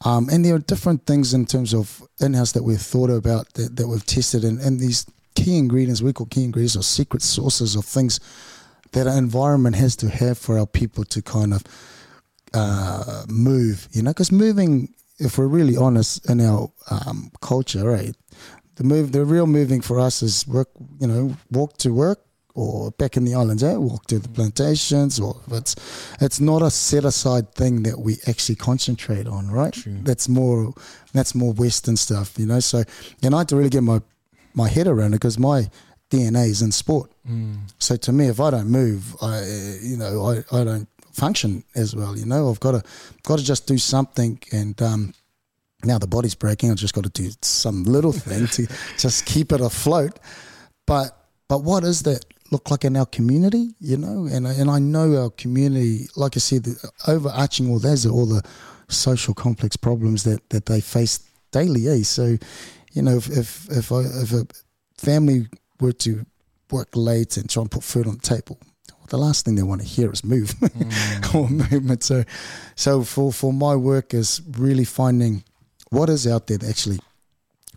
Um, and there are different things in terms of in-house that we've thought about, that, that we've tested, and, and these key ingredients, we call key ingredients or secret sources of things that our environment has to have for our people to kind of uh, move, you know, because moving, if we're really honest in our um, culture, right, the move, the real moving for us is work, you know, walk to work, or back in the islands, eh? walk to the plantations, or it's it's not a set aside thing that we actually concentrate on, right? True. That's more that's more Western stuff, you know. So, and I had to really get my my head around it because my D N A is in sport. Mm. So to me, if I don't move, I you know I, I don't function as well. You know, I've got to got to just do something, and um, now the body's breaking. I've just got to do some little thing to just keep it afloat. But but what is that look like in our community, you know? And and I know our community, like I said, the overarching all those are all the social complex problems that, that they face daily, eh? So, you know, if if if, I, if a family were to work late and try and put food on the table, the last thing they want to hear is move mm. or movement. So so for, for my work is really finding what is out there that actually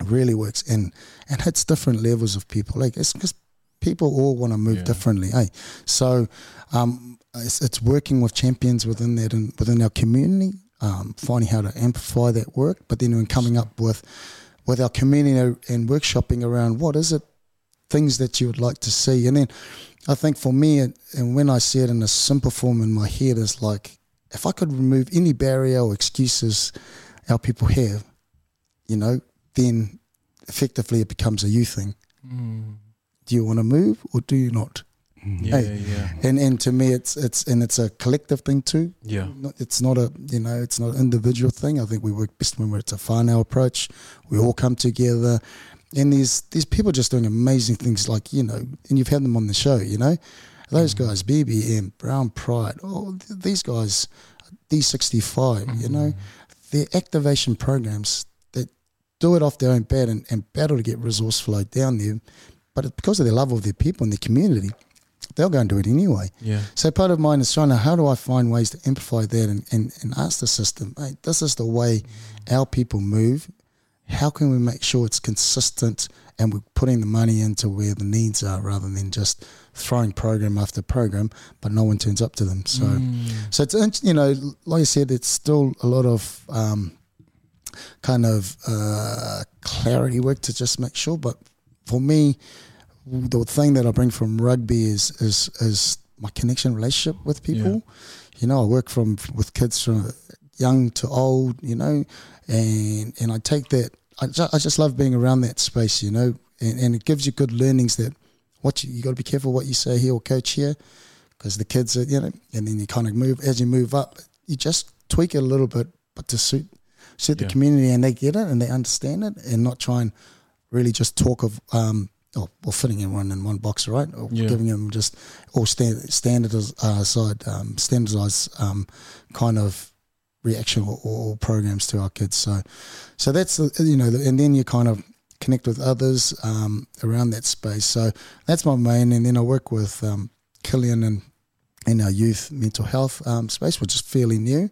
really works and, and hits different levels of people. Like it's because people all want to move yeah. differently, eh? So um, it's, it's working with champions within that and within our community, um, finding how to amplify that work, but then when coming up with with our community and workshopping around what is it, things that you would like to see. And then I think for me, it, and when I see it in a simple form in my head, is like if I could remove any barrier or excuses our people have, you know, then effectively it becomes a you thing. Mm. Do you want to move or do you not? Yeah, hey. yeah. And and to me, it's it's and it's a collective thing too. Yeah, it's not a you know it's not an individual thing. I think we work best when we're it's a whānau approach. We all come together, and there's these people just doing amazing things. Like you know, and you've had them on the show. You know, those mm. guys, B B M, Brown Pride, oh th- these guys, D sixty-five. Mm. You know, their activation programs that do it off their own bat and, and battle to get resource flow down there. But because of their love of their people and their community, they'll go and do it anyway. Yeah. So part of mine is trying to, how do I find ways to amplify that and, and, and ask the system, hey, this is the way mm-hmm. our people move. How can we make sure it's consistent and we're putting the money into where the needs are rather than just throwing program after program, but no one turns up to them. So, mm. so it's, you know, like I said, it's still a lot of um, kind of uh, clarity work to just make sure, but for me, the thing that I bring from rugby is is, is my connection, relationship with people. Yeah. You know, I work from with kids from young to old. You know, and and I take that. I just, I just love being around that space. You know, and, and it gives you good learnings that what you, you got to be careful what you say here or coach here, because the kids are you know. And then you kind of move as you move up. You just tweak it a little bit, but to suit suit yeah. the community, and they get it and they understand it, and not try and really just talk of um or, or fitting everyone in one box, right? Or yeah. giving them just all stand, standardized uh, side um, standardized um, kind of reaction or, or programs to our kids. So, so that's you know, and then you kind of connect with others um, around that space. So that's my main, and then I work with um, Killian and in our youth mental health um, space, which is fairly new.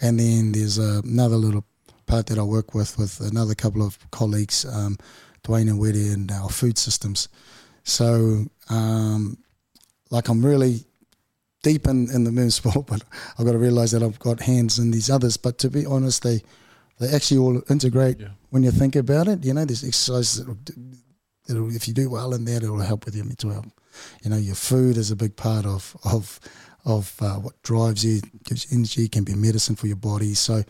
And then there's uh, another little part that I work with with another couple of colleagues. Um, Dwayne and Weddy and our food systems. So, um, like I'm really deep in, in the men's sport, but I've got to realise that I've got hands in these others. But to be honest, they they actually all integrate yeah. when you think about it. You know, there's exercises that'll, that'll if you do well in that, it'll help with your mental health. You know, your food is a big part of of of uh, what drives you, gives you energy, can be medicine for your body. So.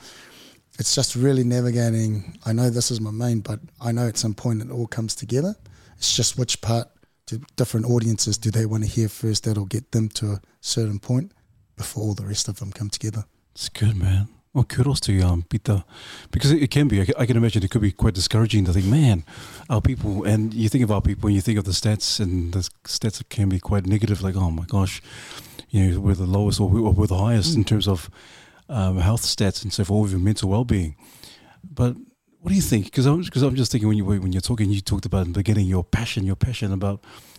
It's just really navigating. I know this is my main, but I know at some point it all comes together. It's just which part to different audiences do they want to hear first that'll get them to a certain point before all the rest of them come together. It's good, man. Well, kudos to you, um, Pita, because it, it can be. I can imagine it could be quite discouraging to think, man, our people, and you think of our people and you think of the stats, and the stats can be quite negative, like, oh my gosh, you know, we're the lowest or we're the highest mm. in terms of Um, health stats and so forth, your mental well-being. But what do you think? Because I'm, I'm just thinking when you when you're talking, you talked about in the beginning your passion, your passion about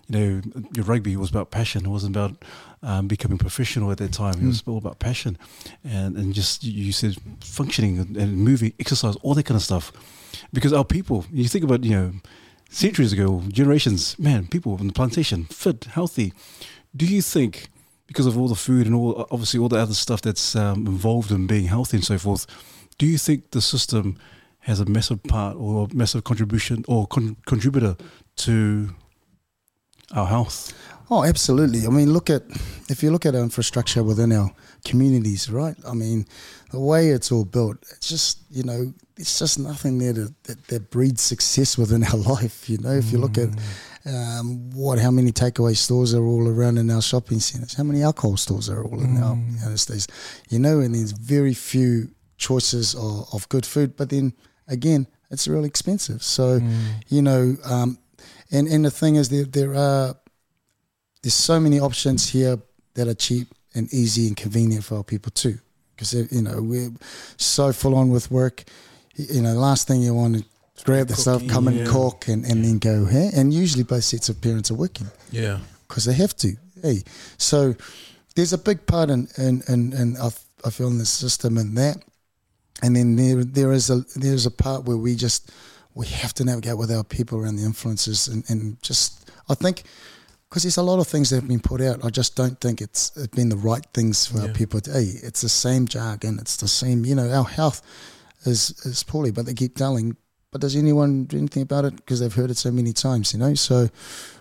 you know, your rugby was about passion. It wasn't about um, becoming professional at that time. Mm. It was all about passion, and and just you said functioning and moving, exercise, all that kind of stuff. Because our people, you think about, you know, centuries ago, generations, man, people on the plantation, fit, healthy. Do you think, because of all the food and all, obviously all the other stuff that's um, involved in being healthy and so forth, do you think the system has a massive part or a massive contribution or con- contributor to our health? Oh, absolutely. I mean, look at, if you look at our infrastructure within our communities, right? I mean, the way it's all built, it's just, you know, it's just nothing there to, that, that breeds success within our life. You know, if you look at um, what, how many takeaway stores are all around in our shopping centres, how many alcohol stores are all in mm. our, you know, states, you know, and there's very few choices of, of good food, but then again, it's really expensive. So, mm. you know, um, and, and the thing is there, there are, there's so many options here that are cheap and easy and convenient for our people too. Because, you know, we're so full on with work. You know, last thing you want to grab the Cooking, stuff, come and yeah. cook and, and then go here. And usually both sets of parents are working. Yeah. Because they have to. Hey. So there's a big part in, in, in, in I, I feel in the system and that. And then there there is a there is a part where we just we have to navigate with our people around the influences and, and just I think because there's a lot of things that have been put out. I just don't think it's, it's been the right things for yeah. our people. Hey, it's the same jargon. It's the same. You know, our health is is poorly, but they keep telling. But does anyone do anything about it? Because they've heard it so many times. You know. So,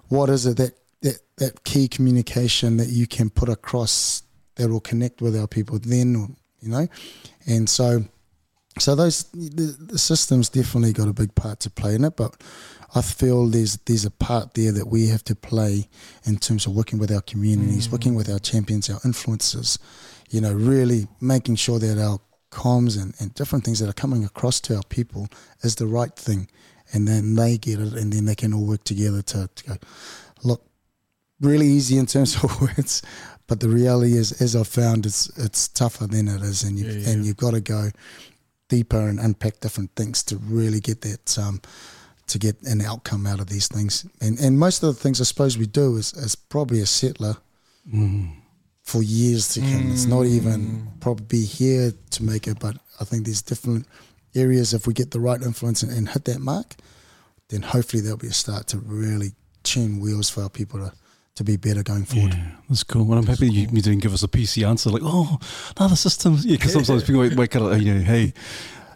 what is it that that, that key communication that you can put across that will connect with our people? Then you know, and so. So those the, the system's definitely got a big part to play in it, but I feel there's there's a part there that we have to play in terms of working with our communities, mm. working with our champions, our influencers, you know, really making sure that our comms and, and different things that are coming across to our people is the right thing, and then they get it, and then they can all work together to, to go, look, really easy in terms of words, but the reality is, as I've found, it's it's tougher than it is, and you yeah, yeah. and you've got to go deeper and unpack different things to really get that um, to get an outcome out of these things. And and most of the things I suppose we do is, is probably a settler mm. for years to come. Mm. It's not even probably here to make it, but I think there's different areas. If we get the right influence and, and hit that mark, then hopefully there'll be a start to really tune wheels for our people to to be better going forward. Yeah, that's cool. Well, I'm that's happy cool. you, you didn't give us a P C answer like, oh, no, the system. Yeah, because sometimes people wake up like, you know, hey.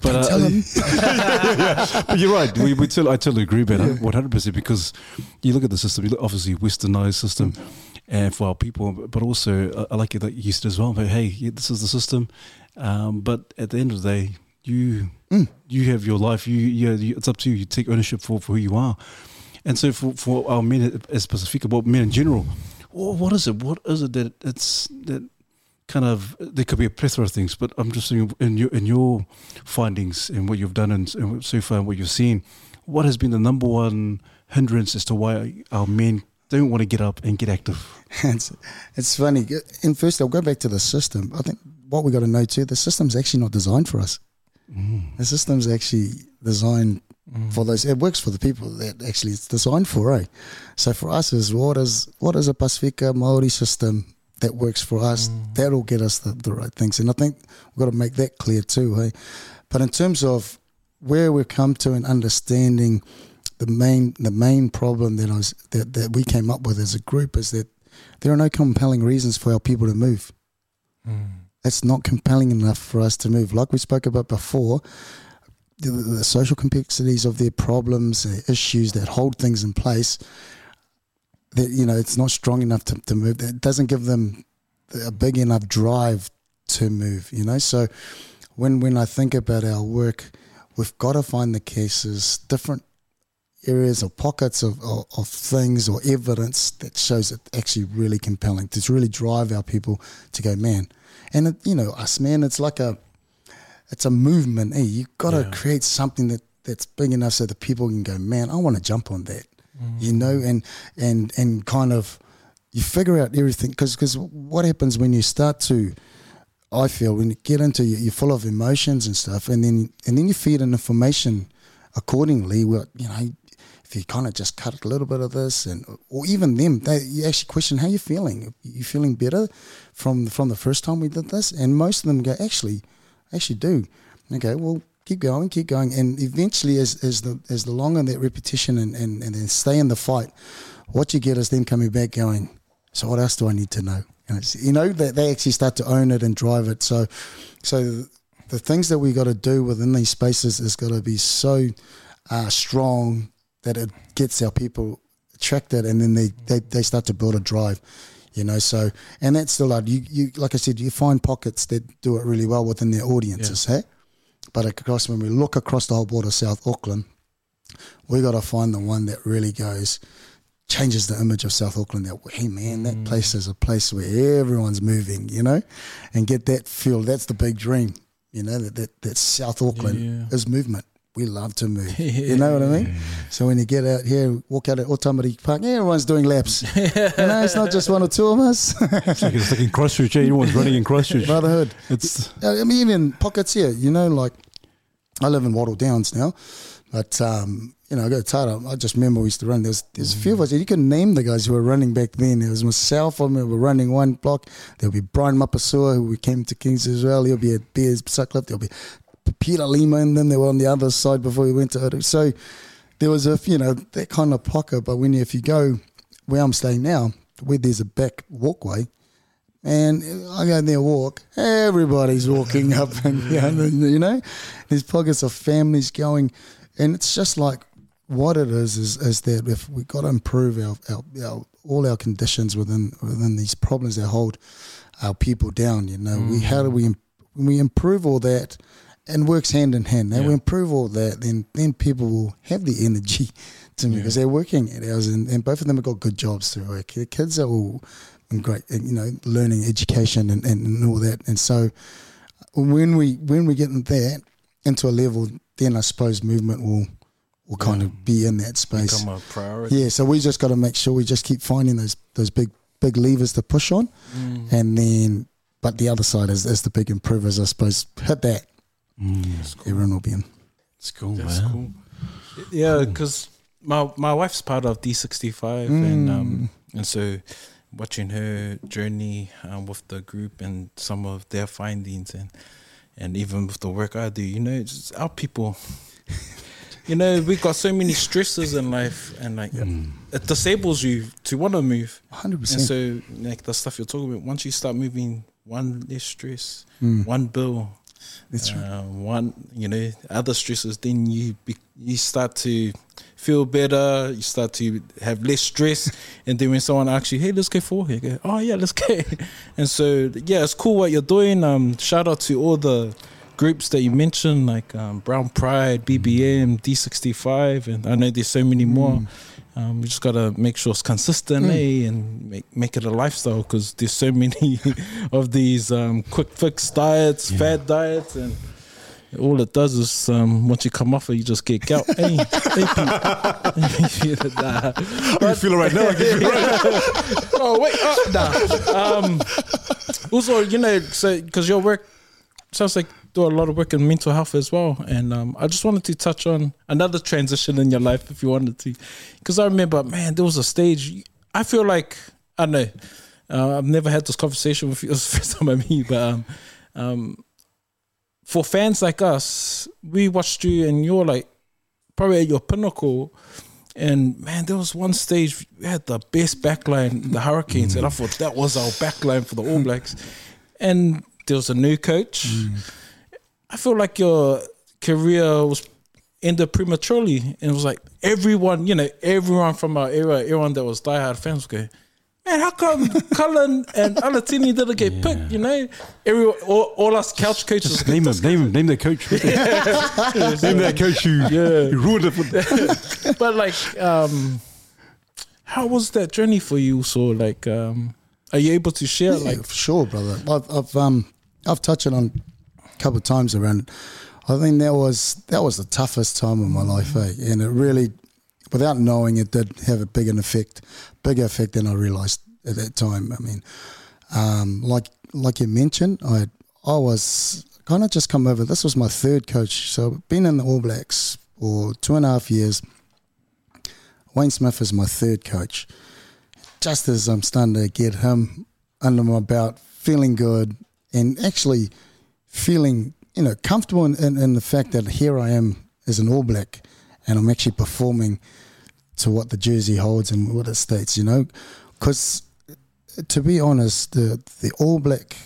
But, uh, tell him. yeah, but you're right. We, we tell, I totally agree about it, one hundred percent, because you look at the system, you look, obviously westernized system and for our people, but also I like it that you said as well, but hey, yeah, this is the system. Um, but at the end of the day, you mm. you have your life. You, you, you It's up to you. You take ownership for, for who you are. And so for, for our men as specific about men in general, well, what is it? What is it that it's that kind of there could be a plethora of things, but I'm just thinking in your in your findings and what you've done and, and so far and what you've seen, what has been the number one hindrance as to why our men don't want to get up and get active? it's, it's funny. And first, I'll go back to the system. I think what we got to know too, the system's actually not designed for us. Mm. The system's actually designed. Mm. For those, it works for the people that actually it's designed for, eh? So for us, is what is what is a Pasifika Māori system that works for us? Mm. That'll get us the, the right things, and I think we've got to make that clear too, eh? But in terms of where we've come to and understanding the main the main problem that I was that, that we came up with as a group is that there are no compelling reasons for our people to move. Mm. It's not compelling enough for us to move, like we spoke about before. The, the social complexities of their problems, their issues that hold things in place, that, you know, it's not strong enough to, to move. That doesn't give them a big enough drive to move, you know. So when when I think about our work, we've got to find the cases, different areas or pockets of, of, of things or evidence that shows it actually really compelling, to really drive our people to go, man. And, it, you know, us, man, it's like a, It's a movement. Hey, you've got yeah. to create something that, that's big enough so that people can go, man, I want to jump on that, mm. you know, and and and kind of you figure out everything. Because what happens when you start to, I feel, when you get into, you're full of emotions and stuff, and then and then you feed in information accordingly. Well, you know, if you kind of just cut a little bit of this, and or even them, they you actually question how you're feeling. Are you feeling better from from the first time we did this? And most of them go, actually, actually do. Okay, well, keep going, keep going, and eventually, as as the as the longer that repetition and and and then stay in the fight, what you get is them coming back going, so what else do I need to know? And it's, you know, that they actually start to own it and drive it. So, so. The things that we got to do within these spaces is got to be so uh, strong that it gets our people attracted, and then they, they, they start to build a drive, you know. So, and that's still hard. You, you like I said, you find pockets that do it really well within their audiences, yeah. hey? But across when we look across the whole board of South Auckland, we got to find the one that really goes, changes the image of South Auckland, that, hey man, that mm. place is a place where everyone's moving, you know, and get that feel. That's the big dream. You know, that, that, that South Auckland yeah, yeah. is movement. We love to move. Yeah. You know what I mean? So when you get out here, walk out at Ōtamari Park, yeah, everyone's doing laps. You know, it's not just one or two of us. It's like, it's like in Christchurch, yeah, everyone's running in Christchurch. Brotherhood. It's I mean, even pockets here, you know, like I live in Wattle Downs now, but, um, you know, I go to Tara, I just remember we used to run. There's there's mm. a few of us. You can name the guys who were running back then. There was myself. I remember running one block. There'll be Brian Mapasua, who came to Kings as well. He'll be at Bears Sutcliffe. There'll be Peter Lima, and then they were on the other side before we went to Oru. So there was a, you know, that kind of pocket. But when you, if you go where I'm staying now, where there's a back walkway, and I go in there walk, everybody's walking up, and you know, there's pockets of families going, and it's just like, what it is, is is that if we've got to improve our, our, our all our conditions within within these problems that hold our people down, you know, mm. we how do we when we improve all that, and works hand in hand. Now yeah. we improve all that, then then people will have the energy to me because yeah. they're working at ours, and, and both of them have got good jobs to work. The kids are all in great, you know, learning, education, and, and, and all that. And so when we when we get that into a level, then I suppose movement will. Will yeah. kind of be in that space. Become a priority. Yeah, so we just got to make sure we just keep finding those those big big levers to push on, mm. and then but the other side is, is the big improvers, I suppose. Hit that, mm, cool. everyone will be in. It's cool, that's man. Cool. Yeah, because cool. my my wife's part of D sixty-five, mm. and um and so watching her journey um, with the group and some of their findings, and and even with the work I do, you know, just our people. You know, we've got so many stresses in life, and like yeah. it disables you to want to move. one hundred percent. And so, like the stuff you're talking about, once you start moving, one less stress, mm. one bill, that's uh, right. one, you know, other stresses, then you be, you start to feel better, you start to have less stress, and then when someone asks you, hey, let's go forward, you go, oh yeah, let's go. And so, yeah, it's cool what you're doing. Um, shout out to all the groups that you mentioned, like um, Brown Pride, B B M, D sixty-five, and I know there's so many more. Mm. Um, we just got to make sure it's consistent, mm. eh? And make, make it a lifestyle, because there's so many of these um, quick fix diets, yeah. fad diets, and all it does is um, once you come off it, you just get gout. Hey, nah. I feel it right now. I feel it right now. Oh, wait. Oh, nah. Um, also, you know, so because your work sounds like do a lot of work in mental health as well, and um, I just wanted to touch on another transition in your life, if you wanted to, because I remember, man, there was a stage. I feel like I don't know. Uh, I've never had this conversation with you. It was the first time I met you, but um, um, for fans like us, we watched you, and you're like probably at your pinnacle. And man, there was one stage we had the best backline, the Hurricanes, mm. and I thought that was our backline for the All Blacks. And there was a new coach. Mm. I feel like your career was ended prematurely, and it was like everyone, you know, everyone from our era, everyone that was diehard fans would go, man, how come Cullen and Alatini didn't get yeah. picked, you know? Everyone, all, all us couch coaches. Name him, name him, name that coach. yeah, so name that coach who, yeah. who ruined it. For but like, um, how was that journey for you? So like, um, are you able to share? Yeah, like, for sure, brother. I've, I've, um, I've touched on couple of times around it. I think that was that was the toughest time of my life, eh? And it really, without knowing it, did have a big an effect, bigger effect than I realised at that time. I mean, um, like like you mentioned, I I was kind of just come over. This was my third coach, so been in the All Blacks for two and a half years. Wayne Smith is my third coach. Just as I'm starting to get him under my belt, feeling good and actually feeling, you know, comfortable in, in, in the fact that here I am as an All Black and I'm actually performing to what the jersey holds and what it states, you know. Because to be honest, the, the All Black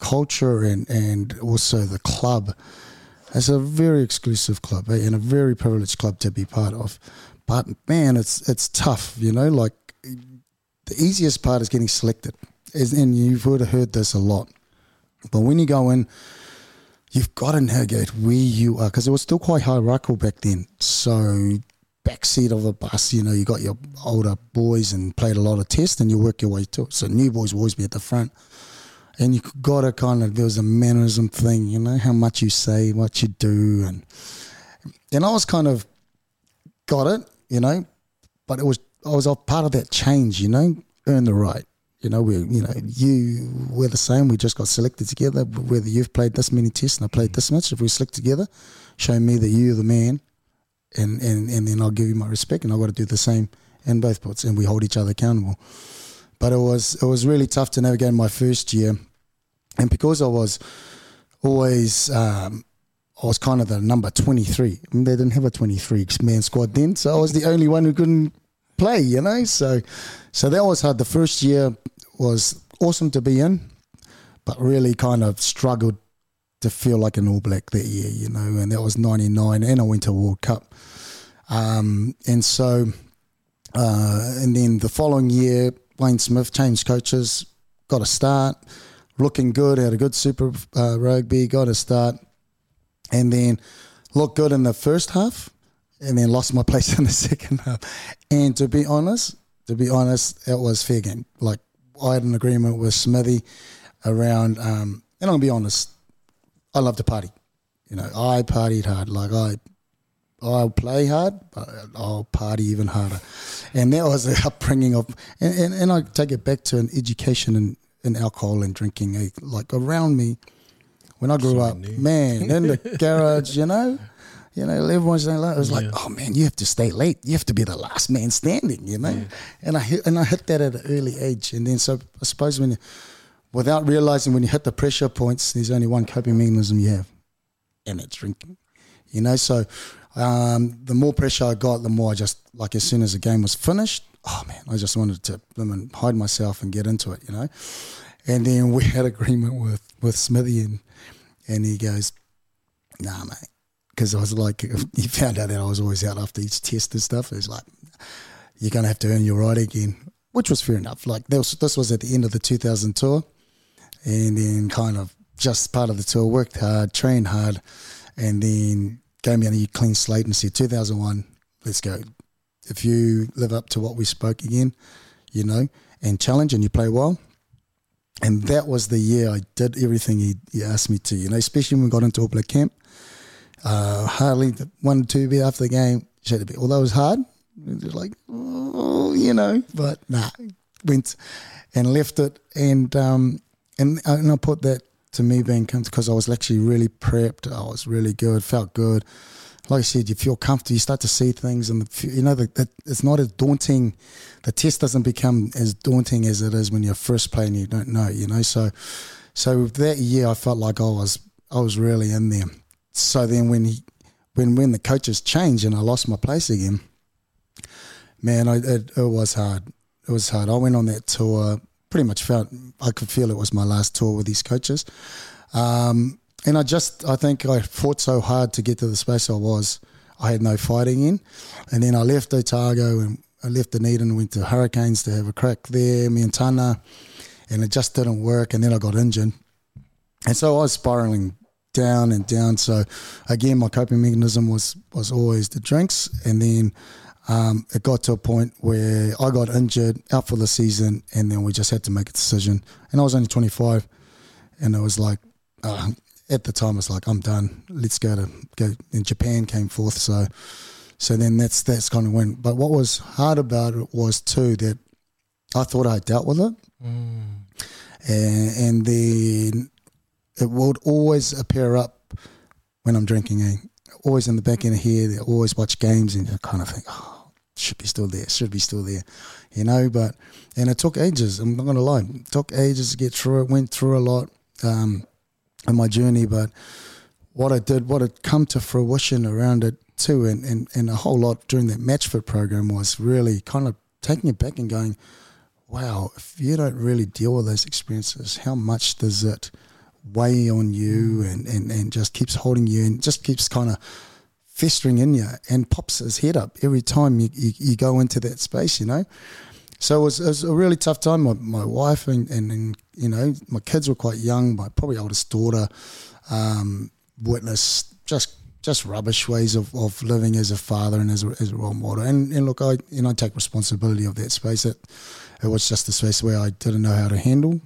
culture and, and also the club is a very exclusive club and a very privileged club to be part of. But, man, it's it's tough, you know. Like, the easiest part is getting selected. And you've heard this a lot. But when you go in, you've got to navigate where you are, because it was still quite hierarchical back then. So backseat of a bus, you know, you got your older boys and played a lot of tests and you work your way to it. So new boys will always be at the front. And you got to kind of, there was a mannerism thing, you know, how much you say, what you do. And, and I was kind of got it, you know, but it was, I was all part of that change, you know, earn the right. You know, we're, you know, you, we're the same. We just got selected together. Whether you've played this many tests and I played this much, if we select together, show me that you're the man, and, and, and then I'll give you my respect, and I've got to do the same in both parts, and we hold each other accountable. But it was it was really tough to navigate my first year, and because I was always, um, I was kind of the number twenty-three. I mean, they didn't have a twenty-three-man squad then, so I was the only one who couldn't play, you know. So, so that was hard. The first year was awesome to be in, but really kind of struggled to feel like an All Black that year, you know, and that was ninety-nine, and I went to World Cup. Um, and so, uh, and then the following year, Wayne Smith changed coaches, got a start, looking good, had a good Super uh, Rugby, got a start, and then looked good in the first half, and then lost my place in the second half. And to be honest, to be honest, it was fair game. Like, I had an agreement with Smithy around, um, and I'll be honest, I love to party. You know, I partied hard. Like, I, I'll play hard, but I'll party even harder. And that was the upbringing of, and, and, and I take it back to an education in, in alcohol and drinking. Like, around me, when I grew so up, new. man, in the garage, you know, You know, everyone's saying, like, it was yeah. like, oh, man, you have to stay late. You have to be the last man standing, you know. Yeah. And I hit, and I hit that at an early age. And then so I suppose when you, without realising, when you hit the pressure points, there's only one coping mechanism you have, and it's drinking, you know. So um, the more pressure I got, the more I just, like, as soon as the game was finished, oh, man, I just wanted to hide myself and get into it, you know. And then we had agreement with, with Smithy, and, and he goes, nah, mate. Because I was like, he found out that I was always out after each test and stuff. It was like, you're going to have to earn your right again, which was fair enough. Like, this, this was at the end of the two thousand tour, and then kind of just part of the tour, worked hard, trained hard, and then gave me a clean slate and said, two thousand one, let's go. If you live up to what we spoke again, you know, and challenge and you play well. And that was the year I did everything he, he asked me to, you know, especially when we got into All Black camp. Uh, hardly one, two beer after the game, should have been. Although it was hard, it was like, oh, you know, but nah, went and left it. And um, and, and I put that to me being comfortable, because I was actually really prepped. I was really good, felt good. Like I said, you feel comfortable, you start to see things, and the, you know, the, the, it's not as daunting. The test doesn't become as daunting as it is when you're first playing. You don't know, you know. So, so that year, I felt like I was, I was really in there. So then when he, when when the coaches changed and I lost my place again, man, I, it, it was hard. It was hard. I went on that tour, pretty much felt, I could feel it was my last tour with these coaches. Um, and I just, I think I fought so hard to get to the space I was, I had no fighting in. And then I left Otago and I left Dunedin and went to Hurricanes to have a crack there, me and Tana, and it just didn't work. And then I got injured. And so I was spiralling down and down. So again, my coping mechanism was was always the drinks, and then um, it got to a point where I got injured, out for the season, and then we just had to make a decision. And I was only twenty-five, and it was like, uh, at the time, it's like, I'm done. Let's go to go. And Japan came forth, so so then that's that's kind of when. But what was hard about it was too that I thought I dealt with it, mm. and and then. It would always appear up when I'm drinking, eh? Always in the back end of here. They always watch games and you kind of think, oh, should be still there, should be still there, you know. But and it took ages. I'm not gonna lie, it took ages to get through it. Went through a lot um, in my journey, but what I did, what had come to fruition around it too, and, and, and a whole lot during that MatchFit program was really kind of taking it back and going, wow, if you don't really deal with those experiences, how much does it weigh on you and, and, and just keeps holding you and just keeps kind of festering in you and pops his head up every time you, you, you go into that space, you know. So it was, it was a really tough time. My, my wife and, and, and, you know, my kids were quite young. My probably oldest daughter um, witnessed just just rubbish ways of, of living as a father and as a, as a role model. And, and look, I and I take responsibility of that space. That it was just a space where I didn't know how to handle,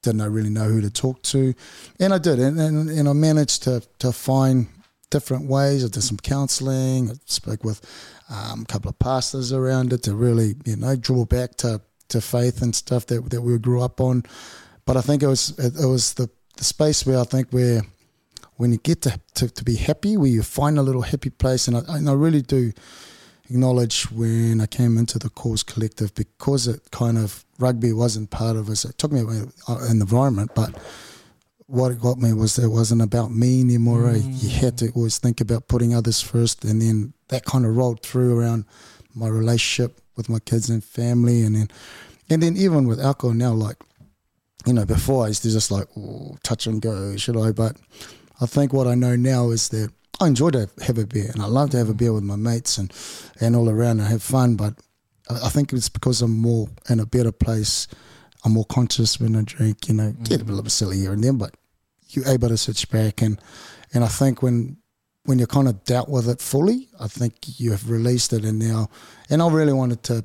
didn't I really know who to talk to, and I did. And, and, and I managed to, to find different ways. I did some counselling. I spoke with um, a couple of pastors around it to really, you know, draw back to, to faith and stuff that that we grew up on. But I think it was it, it was the, the space where I think where when you get to, to, to be happy, where you find a little happy place. And I, and I really do acknowledge when I came into the Cause Collective, because it kind of rugby wasn't part of us. It took me away in the environment, but what it got me was that it wasn't about me anymore. Mm. You had to always think about putting others first, and then that kind of rolled through around my relationship with my kids and family, and then and then even with alcohol now, like, you know, before I used to just like, oh, touch and go, should I? But I think what I know now is that I enjoy to have a beer, and I love to have a beer with my mates and, and all around and have fun, but I think it's because I'm more in a better place. I'm more conscious when I drink, you know, mm. get a little bit silly here and then, but you're able to switch back. And, and I think when when you're kind of dealt with it fully, I think you have released it. And now, and I really wanted to,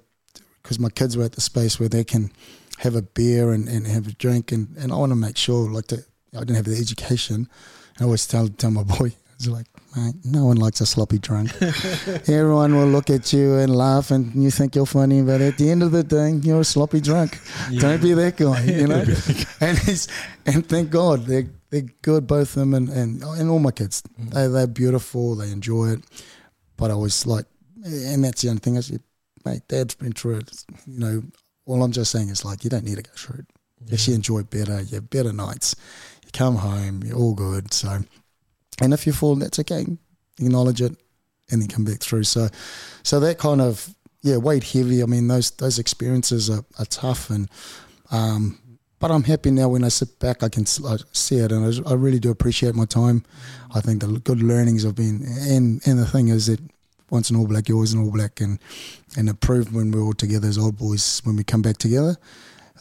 because my kids were at the space where they can have a beer and, and have a drink. And, and I want to make sure, like, that I didn't have the education. I always tell, tell my boy, it's like, mate, no one likes a sloppy drunk. Everyone will look at you and laugh, and you think you're funny, but at the end of the day, you're a sloppy drunk. Yeah. Don't be that guy, you know. and he's, and thank God, they're, they're good, both them and, and, and all my kids. Mm. They, they're beautiful, they enjoy it. But I was like, and that's the only thing I said, mate, Dad's been through it. You know, all I'm just saying is, like, you don't need to go through it. Yeah. If you enjoy it better, you have better nights. You come home, you're all good, so... And if you fall, that's okay. Acknowledge it, and then come back through. So, so that kind of yeah weighed heavy. I mean, those those experiences are, are tough, and um, but I'm happy now. When I sit back, I can I see it, and I, I really do appreciate my time. I think the good learnings have been, and and the thing is that once an All Black, you're always an All Black, and and it proved when we're all together as old boys when we come back together.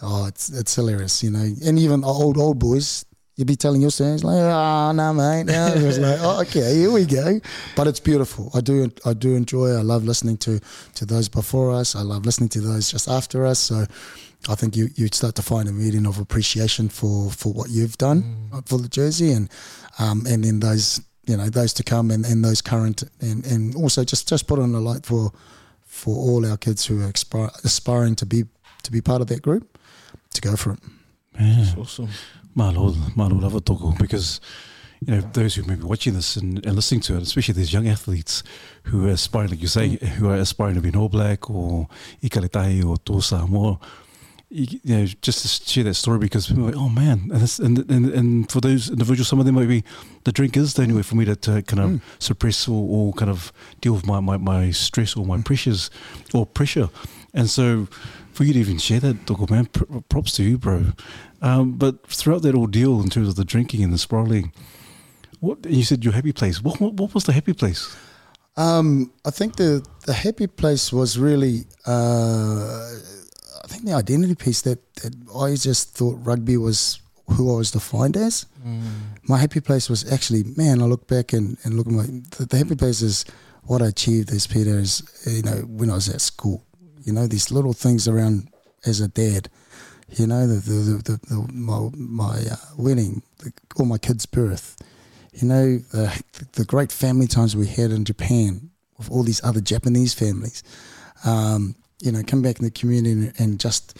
Oh, it's it's hilarious, you know. And even old old boys. You'd be telling your students like, oh, no, mate. No. It was like, oh, okay, here we go. But it's beautiful. I do I do enjoy it. I love listening to, to those before us. I love listening to those just after us. So I think you you start to find a medium of appreciation for, for what you've done mm. for the jersey and um and then those, you know, those to come and, and those current and, and also just, just put on a light for for all our kids who are aspir- aspiring to be to be part of that group to go for it. Yeah. That's awesome. My lord, my lord, I love it, Toko, because, you know, those who may be watching this and, and listening to it, especially these young athletes who are aspiring, like you say, who are aspiring to be an All Black or Ikaletahi or Tosa, more, you know, just to share that story, because people are like, oh man, and, this, and and and for those individuals, some of them might be, the drink is the only way for me to, to kind of mm. suppress or, or kind of deal with my, my, my stress or my mm. pressures or pressure. And so for you to even share that, Toko, man, props to you, bro. Um, but throughout that ordeal in terms of the drinking and the sprawling, what you said your happy place. What what, what was the happy place? Um, I think the, the happy place was really, uh, I think the identity piece that, that I just thought rugby was who I was defined as. Mm. My happy place was actually, man, I look back and, and look at my, the, the happy place is what I achieved as Peter is, you know, when I was at school. You know, these little things around as a dad. You know, the the, the, the, the my, my uh, wedding, the, or my kid's birth. You know, the, the great family times we had in Japan with all these other Japanese families. Um, you know, come back in the community and just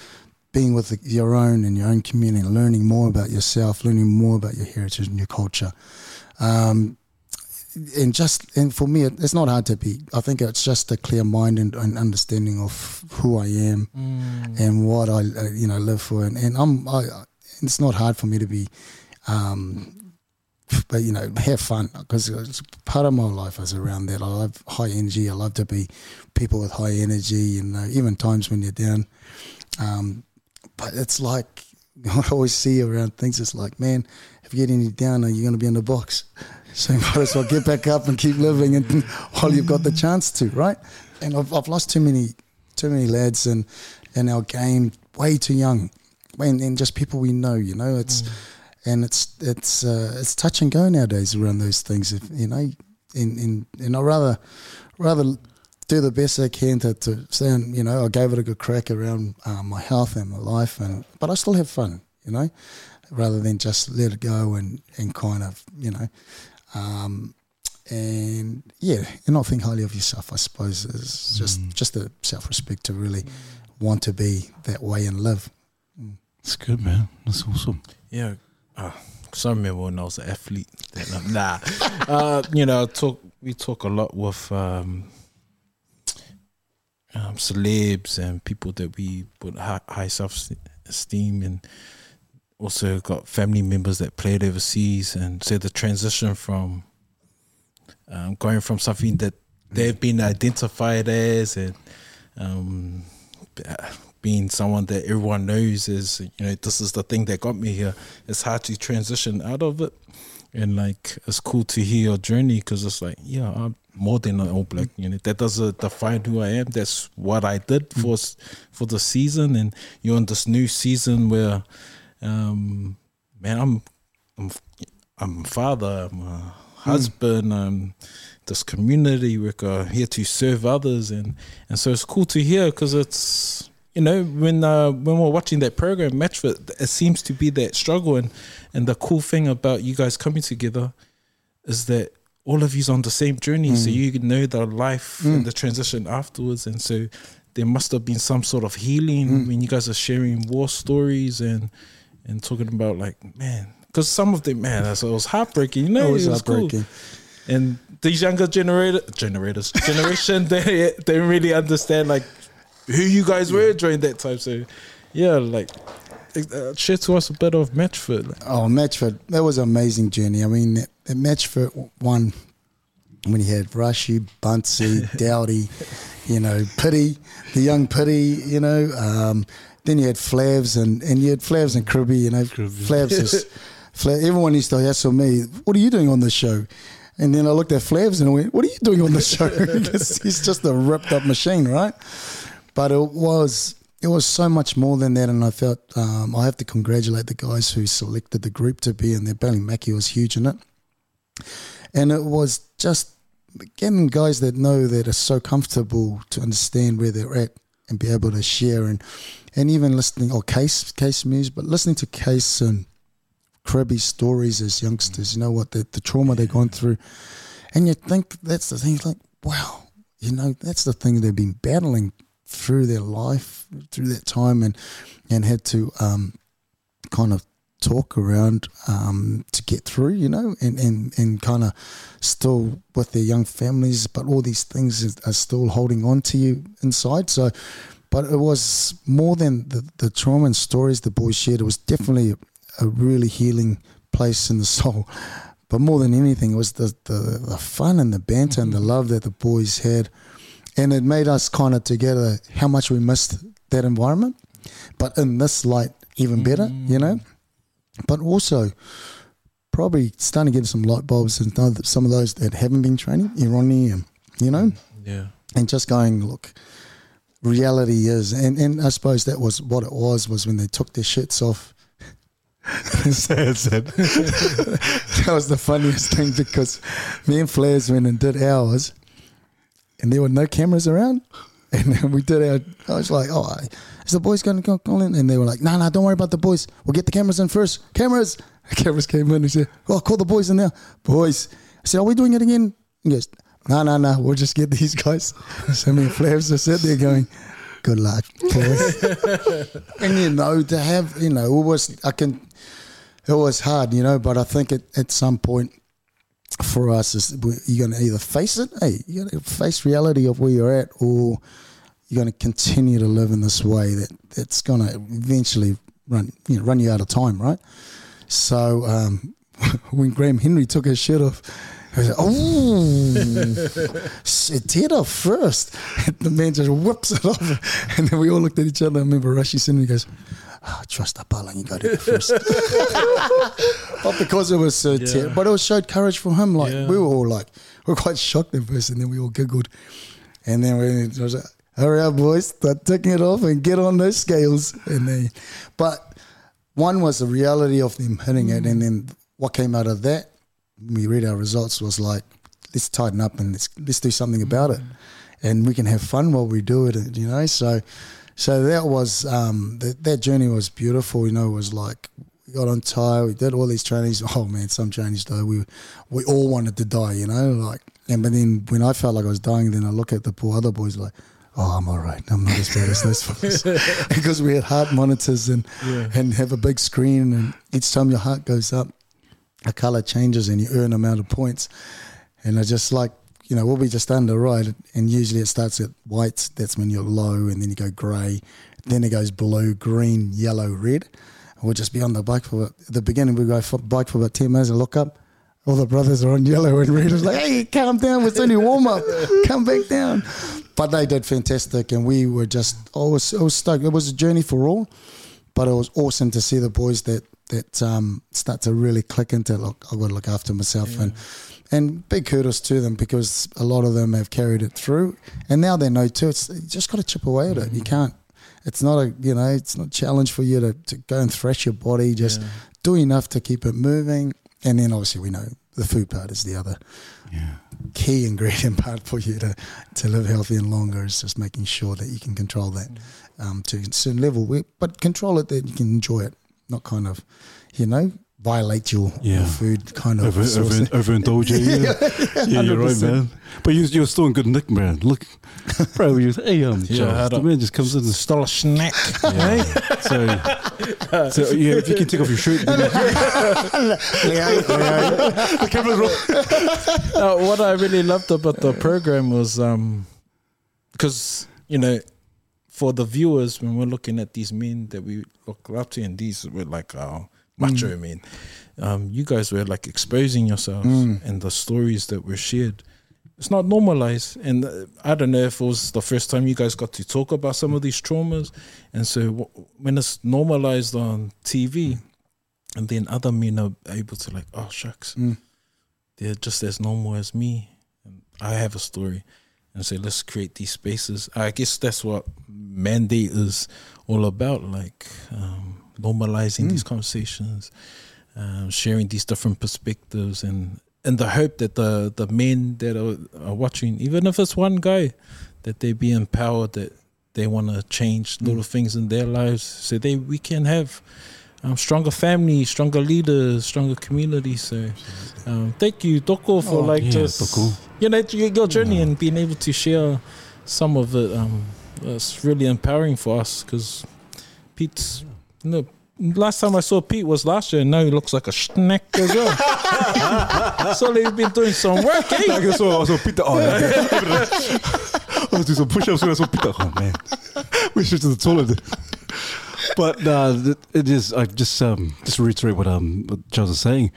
being with the, your own and your own community, learning more about yourself, learning more about your heritage and your culture. Um, and just and for me, it, it's not hard to be. I think it's just a clear mind and, and understanding of who I am mm. and what I uh, you know live for. And, and I'm, I, it's not hard for me to be, um, but you know, have fun, because part of my life is around that. I love high energy. I love to be people with high energy, and you know, even times when you're down. Um, but it's like I always see around things. It's like, man, if you get any down, are you going to be in the box? So you might as well get back up and keep living, and while you've got the chance to, right? And I've, I've lost too many, too many lads in, in our game way too young, and, and just people we know, you know. It's mm. and it's it's uh, it's touch and go nowadays around those things, if, you know. And and and I rather rather do the best I can to to stay. And, you know, I gave it a good crack around uh, my health and my life, and but I still have fun, you know, rather than just let it go and, and kind of, you know. Um, and yeah, and not think highly of yourself, I suppose, is just mm. just the self-respect to really mm. want to be that way and live. That's good, man. That's awesome. Yeah. Oh, so I remember when I was an athlete. Nah. uh, you know, talk. we talk a lot with um, um, celebs and people that we put high, high self-esteem, and also got family members that played overseas, and so the transition from um, going from something that they've been identified as, and um, being someone that everyone knows is, you know, this is the thing that got me here. It's hard to transition out of it, and like it's cool to hear your journey, because it's like, yeah, I'm more than an All Black unit. That doesn't define who I am. That's what I did for for the season, and you're in this new season where. Um, man, I'm, I'm, I'm a father, I'm a husband, mm. I'm this community worker here to serve others, and, and so it's cool to hear, because it's, you know, when uh, when we're watching that program MatchFit, it seems to be that struggle, and, and the cool thing about you guys coming together is that all of you's on the same journey, mm. so you know the life mm. and the transition afterwards, and so there must have been some sort of healing mm. when you guys are sharing war stories and. And talking about, like, man, because some of them, man, it was heartbreaking, you know, it was, it was heartbreaking. Cool. And these younger generator, generators, generation, they they really understand, like, who you guys yeah. were during that time. So, yeah, like, uh, share to us a bit of MatchFit. Like. Oh, MatchFit, that was an amazing journey. I mean, at MatchFit one, when you had Rashi, Bunsey, Dowdy, you know, Pity, the young Pity, you know, um, then you had Flavs and, and you had Flavs and Kribby, you know. Kribby. Flavs was, Flav, everyone used to hassle me, what are you doing on this show? And then I looked at Flavs and I went, what are you doing on this show? Because he's just a ripped up machine, right? But it was it was so much more than that, and I felt um, I have to congratulate the guys who selected the group to be in there. Bailey Mackey was huge in it. And it was just, again, guys that know that are so comfortable to understand where they're at and be able to share, and and even listening, or Case Case Muse, but listening to Case and Kribby's stories as youngsters, you know, what the, the trauma they've gone through, and you think that's the thing, like, wow, you know, that's the thing they've been battling through their life, through that time, and and had to um kind of talk around um to get through, you know, and and and kind of still with their young families, but all these things is, are still holding on to you inside. So, but it was more than the, the trauma and stories the boys shared. It was definitely a, a really healing place in the soul, but more than anything, it was the the, the fun and the banter mm-hmm. and the love that the boys had, and it made us kind of together how much we missed that environment, but in this light even better, mm-hmm. you know. But also, probably starting to get some light bulbs and some of those that haven't been training, Irani, and you know, yeah, and just going, look, reality is, and, and I suppose that was what it was, was when they took their shirts off. That's it. That was the funniest thing, because me and Flares went and did ours, and there were no cameras around. And then we did our, I was like, oh, is the boys going to call in? And they were like, no, nah, no, nah, don't worry about the boys. We'll get the cameras in first. Cameras. The cameras came in. He said, oh, call the boys in now. Boys. I said, are we doing it again? He goes, no, no, no, we'll just get these guys. So many Flavs are sitting there going, good luck, boys. And, you know, to have, you know, it was, I can, it was hard, you know, but I think it, at some point for us is you're going to either face it, hey, you're going to face reality of where you're at, or you're going to continue to live in this way that that's going to eventually run you know, run you out of time, right? So um, when Graham Henry took his shirt off, I was like, oh, it's head off first. And the man just whips it off. And then we all looked at each other. I remember Rashi sitting and he goes, oh, trust the pala, you go to it first. But because it was so yeah. terrible. But it showed courage from him. Like, yeah. we were all like, we were quite shocked at first. And then we all giggled. And then we was like, hurry up, boys, start taking it off and get on those scales. And they, But one was the reality of them hitting it. And then what came out of that, we read our results, was like, let's tighten up and let's let's do something about it, and we can have fun while we do it, you know. So, so that was um, that that journey was beautiful, you know. It was like we got on tire, we did all these trainings. Oh man, some trainings though, we we all wanted to die, you know. Like, and but then when I felt like I was dying, then I look at the poor other boys like, oh, I'm all right. I'm not as bad as those folks. Because we had heart monitors and yeah. and have a big screen, and each time your heart goes up, a colour changes and you earn an amount of points. And I just like, you know, we'll be just under, right? And usually it starts at white, that's when you're low, and then you go grey, then it goes blue, green, yellow, red. And we'll just be on the bike for, at the beginning we go for, bike for about ten minutes and look up, all the brothers are on yellow and red. It's like, hey, calm down, it's only warm up, come back down. But they did fantastic, and we were just, oh, I was, I was stoked. It was a journey for all, but it was awesome to see the boys that, that um, start to really click into, look, I've got to look after myself. Yeah. And and big kudos to them, because a lot of them have carried it through. And now they know too, it's you just got to chip away at it. Mm-hmm. You can't, it's not a, you know, it's not a challenge for you to, to go and thrash your body, just yeah. do enough to keep it moving. And then obviously we know the food part is the other yeah. key ingredient part for you to, to live healthy and longer, is just making sure that you can control that um, to a certain level. We, but control it that you can enjoy it. Not kind of, you know, violate your, yeah. your food kind of. Overindulge over, over you. Yeah, yeah, yeah, you're right, man. But you, you're still in good nick, man. Look, bro, you're hey, um, yeah, the man just comes in and stole a snack. Yeah. so, so yeah, if you can take off your shirt. You know. The camera's wrong. Now, what I really loved about the program was, because, um, you know, for the viewers, when we're looking at these men that we look up to, and these were like our macho mm. men, um, you guys were like exposing yourselves, mm. and the stories that were shared, it's not normalized. And I don't know if it was the first time you guys got to talk about some of these traumas. And so w- when it's normalized on T V, mm. and then other men are able to like, oh shucks, mm. they're just as normal as me, and I have a story. And say, let's create these spaces. I guess that's what Mandate is all about, like um, normalizing mm. these conversations, um, sharing these different perspectives, and in the hope that the, the men that are, are watching, even if it's one guy, that they be empowered, that they want to change little mm. things in their lives, so they we can have um, stronger families, stronger leaders, stronger communities. So um, thank you, Toko, for oh, like yeah, just Toko. You know, your journey, yeah. and being able to share some of it. Um, it's really empowering for us, because Pete's, you know, last time I saw Pete was last year, and now he looks like a snack as well. So he's been doing some work, eh? I saw, I saw Peter. Oh, I was doing some push-ups when I saw Peter. Oh, man. We should have told him. But uh, it is, I just, um, just reiterate what, um, what Charles is saying.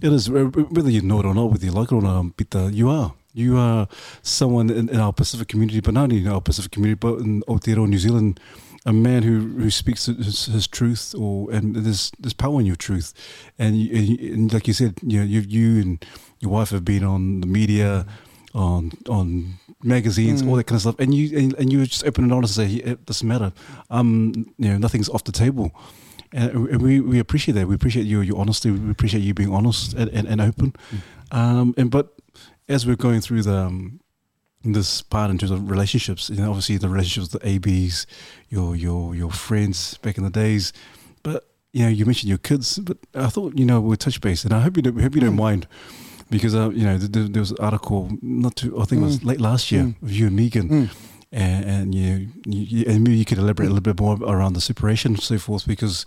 It is, whether you know it or not, whether you like it or not, Pita, you are. You are someone in, in our Pacific community, but not only in our Pacific community, but in Ōtara, New Zealand, a man who, who speaks his, his truth, or and there's there's power in your truth. And, you, and, you, and like you said, you know, you, you and your wife have been on the media, on on magazines, mm. all that kind of stuff, and you and, and you were just open and honest and say, it doesn't matter. Um, you know, nothing's off the table. And we, we appreciate that. We appreciate your, your honesty. We appreciate you being honest and, and, and open. Um, and but as we're going through the um, this part in terms of relationships, you know, obviously the relationships with the A Bs, your your your friends back in the days. But you know, you mentioned your kids. But I thought, you know, we'll touch base, and I hope you don't, hope you don't mind, because uh, you know there, there was an article not too, I think it was mm. late last year mm. of you and Megan. Mm. And, and you, you, and maybe you could elaborate a little bit more around the separation and so forth, because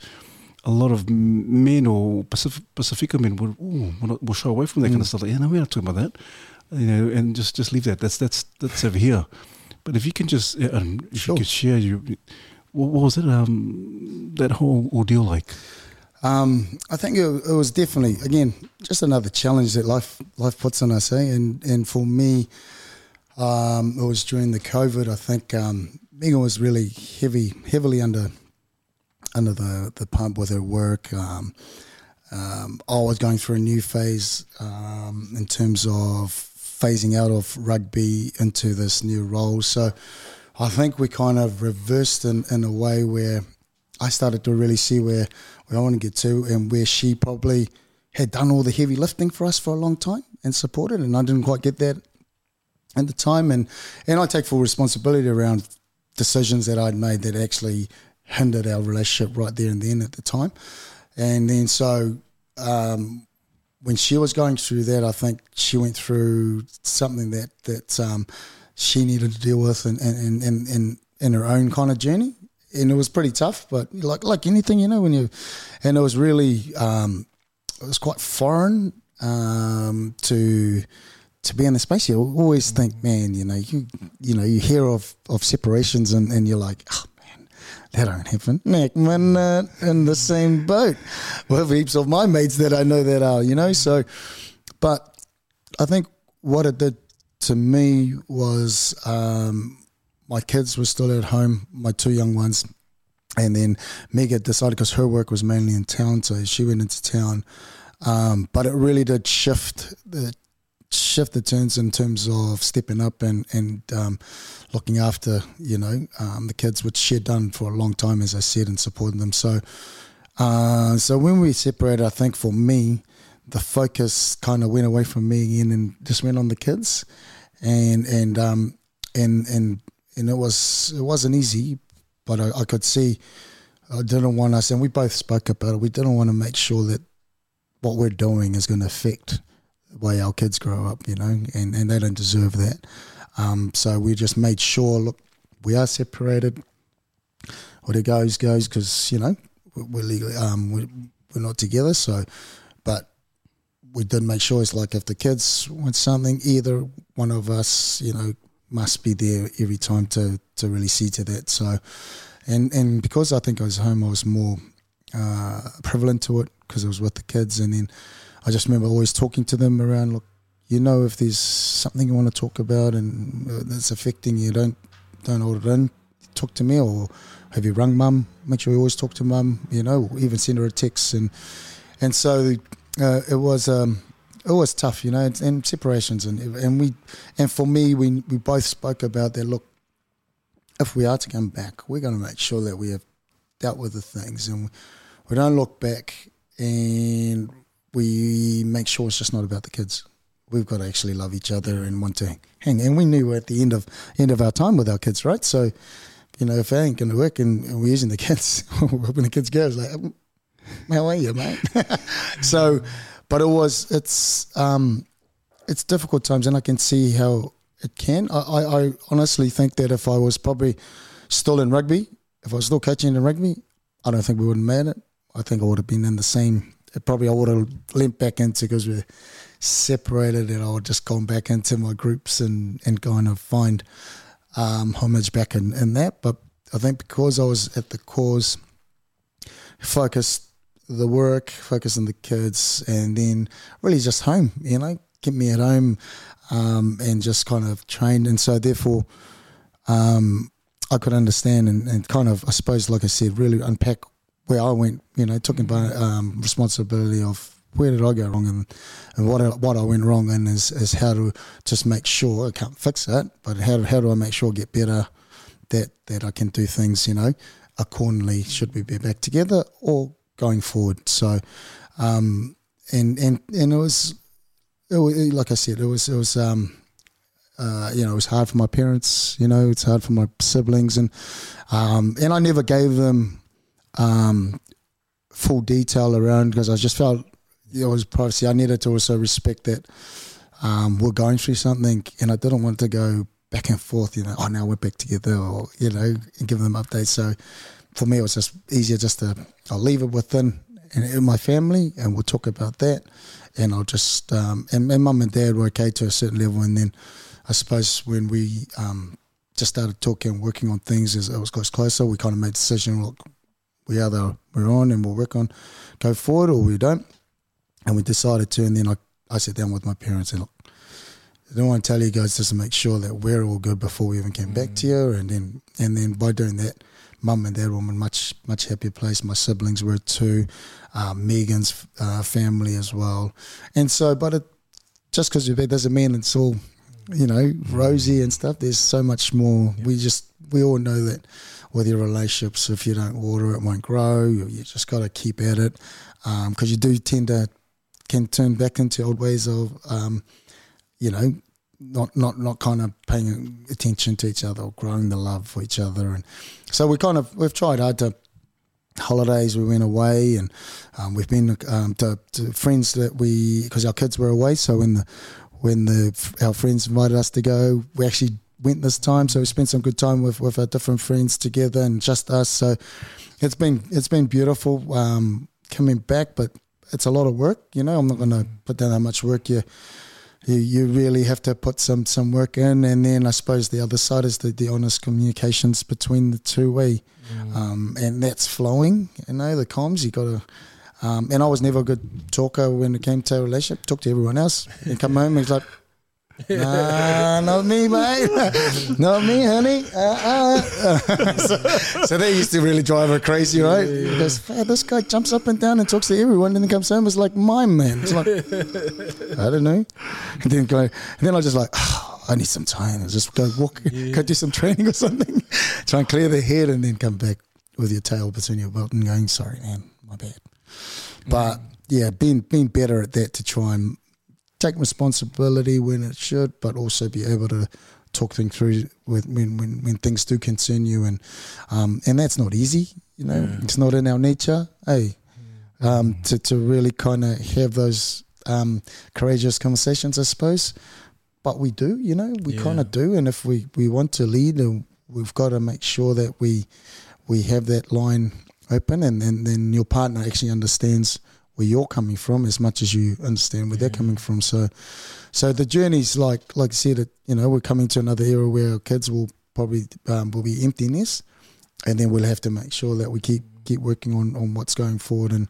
a lot of men or Pacific, Pacifica men would ooh, we'll, we'll shy away from that mm. kind of stuff. Like, yeah, no, we're not talking about that, you know, and just, just leave that. That's that's that's over here. But if you can just uh, um, if sure. you could share your, what, what was that um that whole ordeal like? Um, I think it, it was definitely again just another challenge that life life puts on us, eh? And and for me, um, it was during the COVID. I think um, Megan was really heavy heavily under. under the, the pump with her work. Um, um, I was going through a new phase um, in terms of phasing out of rugby into this new role. So I think we kind of reversed in, in a way where I started to really see where, where I want to get to and where she probably had done all the heavy lifting for us for a long time and supported, and I didn't quite get that at the time. And, and I take full responsibility around decisions that I'd made that actually hindered our relationship right there and then at the time. And then so um, when she was going through that, I think she went through something that that um, she needed to deal with in, in, in, in, in her own kind of journey. And it was pretty tough, but like like anything, you know, when you – and it was really um, – it was quite foreign um, to – to be in the space. You always think, man, you know, you you know, you hear of, of separations and, and you're like, oh, man, that don't happen. Nick, we're uh, in the same boat with heaps of my mates that I know that are, you know. So, but I think what it did to me was um, my kids were still at home, my two young ones, and then Megan decided, because her work was mainly in town, so she went into town. Um, but it really did shift the shift the turns in terms of stepping up and, and um, looking after, you know, um, the kids, which she had done for a long time, as I said, and supporting them. So uh, so when we separated, I think for me, the focus kind of went away from me again and just went on the kids. And and um, and and and it, was, it wasn't easy, but I, I could see I didn't want us, and we both spoke about it, we didn't want to make sure that what we're doing is going to affect way our kids grow up, you know, and, and they don't deserve that. Um, so we just made sure, look, we are separated. What it goes, goes, because, you know, we're legally, um, we're, we're not together. So, but we did make sure it's like if the kids want something, either one of us, you know, must be there every time to, to really see to that. So, and, and because I think I was home, I was more uh, prevalent to it because I was with the kids. And then I just remember always talking to them around, look, you know, if there's something you want to talk about and that's affecting you, don't don't hold it in. Talk to me, or have you rung mum? Make sure you always talk to mum, you know, or even send her a text. And and so uh, it was um, it was tough, you know, and, and separations. And and we and for me, we we both spoke about that, look, if we are to come back, we're going to make sure that we have dealt with the things and we don't look back and we make sure it's just not about the kids. We've got to actually love each other and want to hang. And we knew we're at the end of end of our time with our kids, right? So, you know, if it ain't going to work and, and we're using the kids, when the kids go, it's like, how are you, mate? So, but it was, it's um, it's difficult times, and I can see how it can. I, I, I honestly think that if I was probably still in rugby, if I was still coaching in rugby, I don't think we would have made it. I think I would have been in the same... It probably I would have limped back into, because we're separated, and I would just gone back into my groups and, and kind of find um, homage back in, in that. But I think because I was at the cause, focused the work, focused on the kids, and then really just home, you know, kept me at home um, and just kind of trained. And so therefore um, I could understand and, and kind of, I suppose, like I said, really unpack where I went, you know, took um, responsibility of where did I go wrong and, and what I, what I went wrong in is, is how to just make sure, I can't fix it, but how, how do I make sure I get better, that, that I can do things, you know, accordingly, should we be back together or going forward. So, um, and, and, and it was, it was, like I said, it was, it was, um, Uh, you know, it was hard for my parents, you know, it's hard for my siblings, and, um, and I never gave them, Um, full detail around, because I just felt it was privacy. I needed to also respect that um, we're going through something, and I didn't want to go back and forth, you know, oh, now we're back together, or, you know, and give them updates. So for me, it was just easier just to I'll leave it within and in my family, and we'll talk about that. And I'll just um, and, and mum and dad were okay to a certain level. And then I suppose when we um, just started talking and working on things as it was closer, we kind of made a decision, look, we either we're on and we'll work on go forward or we don't. And we decided to, and then I, I sat down with my parents and look, I don't want to tell you guys just to make sure that we're all good before we even came mm. back to you. And then and then by doing that, mum and dad were in a much, much happier place. My siblings were too, uh, Megan's uh, family as well. And so, but it, just because you're back doesn't mean it's all, you know, rosy and stuff. There's so much more. Yeah. We just, we all know that with your relationships, if you don't water, it won't grow. You, you just got to keep at it because um, you do tend to, can turn back into old ways of, um, you know, not, not, not kind of paying attention to each other or growing the love for each other. And so we kind of, we've tried hard to, holidays we went away and um, we've been um, to, to friends that we, because our kids were away, so when the, when the, our friends invited us to go, we actually went this time, so we spent some good time with, with our different friends together and just us. So it's been, it's been beautiful um, coming back, but it's a lot of work, you know. I'm not going to put down how much work you, you you really have to put some some work in. And then I suppose the other side is the, the honest communications between the two way, mm. um, and that's flowing. You know, the comms you got to. Um, and I was never a good talker when it came to a relationship. Talk to everyone else and come home and it's like, nah, not me, mate. Not me, honey. Uh, uh. so, so that used to really drive her crazy, right? Yeah, yeah. Because hey, this guy jumps up and down and talks to everyone, and then comes home. It's like my man. It's like I don't know. And then go, and then I just like oh, I need some time. I just go walk, yeah. go do some training or something. Try and clear the head, and then come back with your tail between your belt and going, sorry, man, my bad. But yeah, being being better at that to try and take responsibility when it should, but also be able to talk things through with when, when, when things do concern you, and um, and that's not easy, you know. Yeah. It's not in our nature, eh? Yeah. Um, to to really kind of have those um, courageous conversations, I suppose. But we do, you know, we yeah. kind of do, and if we, we want to lead, we've got to make sure that we we have that line open, and then then your partner actually understands where you're coming from as much as you understand where yeah. they're coming from. So so the journey's like, like I said, it, you know, we're coming to another era where our kids will probably um, will be emptiness, and then we'll have to make sure that we keep keep working on, on what's going forward. And,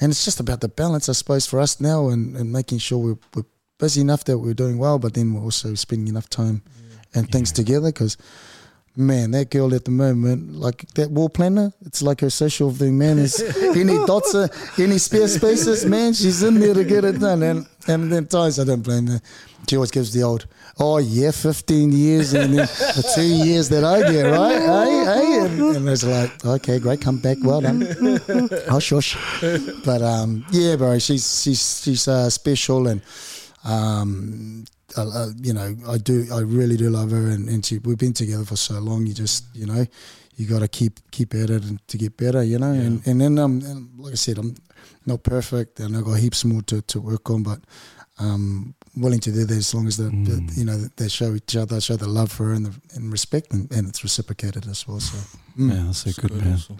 and it's just about the balance, I suppose, for us now, and, and making sure we're, we're busy enough that we're doing well, but then we're also spending enough time yeah. and things yeah. together because, man, that girl at the moment, like that wall planner, it's like her social thing, man. Is any dots, are, any spare spaces, man, she's in there to get it done. And and then times I don't blame her. She always gives the old, oh yeah, fifteen years and then the two years that I get, right? Hey, hey, and, and it's like, okay, great, come back, well done. Hush, hush. But um, yeah, bro, she's she's she's uh, special and um. Uh, you know, I do. I really do love her, and, and she, we've been together for so long. You just, you know, you got to keep keep at it and to get better, you know. Yeah. And and then, um, and like I said, I'm not perfect, and I've got heaps more to, to work on, but um, willing to do that as long as the, mm. the you know they show each other, show the love for her and the, and respect, and, and it's reciprocated as well. So mm. yeah, that's so good, man. Awesome.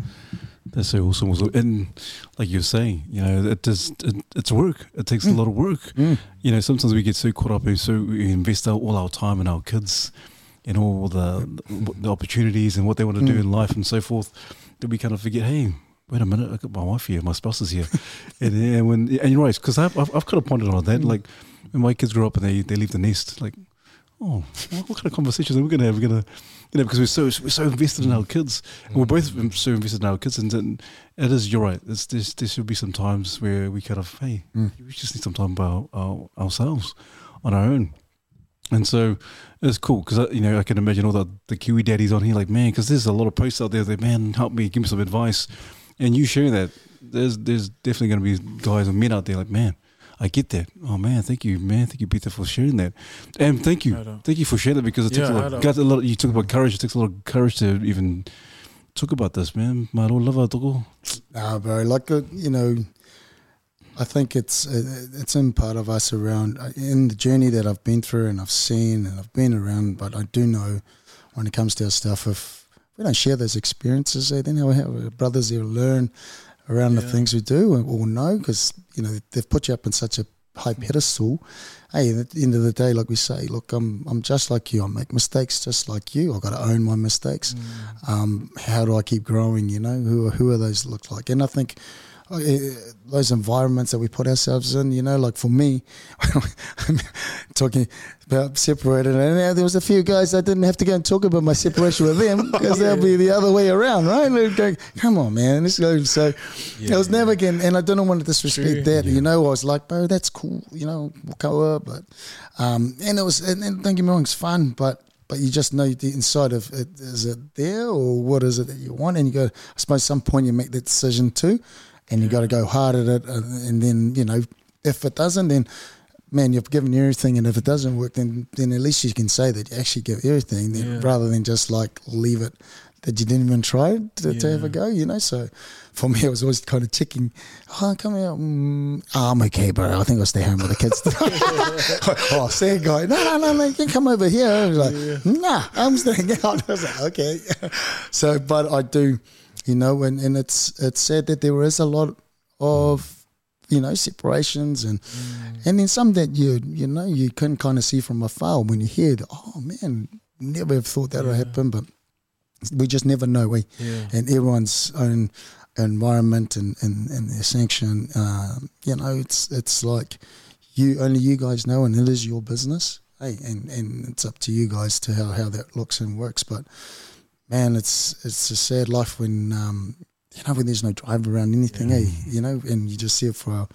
That's so awesome. And like you're saying, you know, it does. It, it's work. It takes mm. a lot of work. Mm. You know, sometimes we get so caught up and so we invest all our time in our kids and all the the opportunities and what they want to mm. do in life and so forth that we kind of forget. Hey, wait a minute! I got my wife here. My spouse is here. and, and when and you're right, because I've, I've I've kind of pondered on that. Mm. Like when my kids grow up and they, they leave the nest, like, oh, what, what kind of conversations are we going to have? We're going to, you know, because we're so we're so invested in our kids, and we're both so invested in our kids, and, and it is, you're right, it's, there's, there should be some times where we kind of, hey, mm. we just need some time by our, our, ourselves, on our own. And so it's cool, because, you know, I can imagine all the, the Kiwi daddies on here, like, man, because there's a lot of posts out there that, man, help me, give me some advice. And you sharing that, there's, there's definitely going to be guys and men out there like, man, I get that. Oh man, thank you, man. Thank you, Pita, for sharing that. And thank you. Thank you for sharing that, because it yeah, takes a lot, got a lot. You talk about courage. It takes a lot of courage to even talk about this, man. My old lover, Toko. Nah, bro. Like, you know, I think it's it's in part of us around, in the journey that I've been through and I've seen and I've been around, but I do know when it comes to our stuff, if we don't share those experiences there, then how our brothers there learn around yeah. the things we do or know, because, you know, they've put you up in such a high pedestal. Hey, at the end of the day, like we say, look, I'm I'm just like you. I make mistakes just like you. I've got to own my mistakes. Mm. Um, how do I keep growing, you know? Who are, who are those look like? And I think uh, those environments that we put ourselves in, you know, like for me, I'm talking about separated, and there was a few guys that didn't have to go and talk about my separation with them because yeah. they'll be the other way around, right? They'd go, come on, man. This goes. So yeah, I was never getting, and I don't want to disrespect True. that. Yeah. You know, I was like, bro, that's cool. You know, we'll go up. But, um, and it was, and, and don't get me wrong, it's fun, but but you just know the inside of it, is it there or what is it that you want? And you go, I suppose at some point you make that decision too, and yeah. you got to go hard at it. And then, you know, if it doesn't, then, man, you've given everything, and if it doesn't work, then then at least you can say that you actually give everything, then yeah. rather than just like leave it that you didn't even try to, yeah. to have a go, you know. So for me, I was always kind of ticking, oh, come out. Mm, oh, I'm okay, bro. I think I'll stay home with the kids. Oh, sad guy. No, no, no, no. You can come over here. I was like, yeah. nah, I'm staying out. I was like, okay. So, but I do, you know, and, and it's it's sad that there is a lot of, you know, separations and mm. and then some that you you know you can kind of see from afar when you hear that, oh man, never have thought that yeah. would happen, but we just never know. We yeah. and everyone's own environment and, and, and their sanction, um, you know, it's it's like you only you guys know, and it is your business, hey, and, and it's up to you guys to how, how that looks and works. But man, it's it's a sad life when um you know, when there's no drive around anything, yeah. eh? You know, and you just see it for a,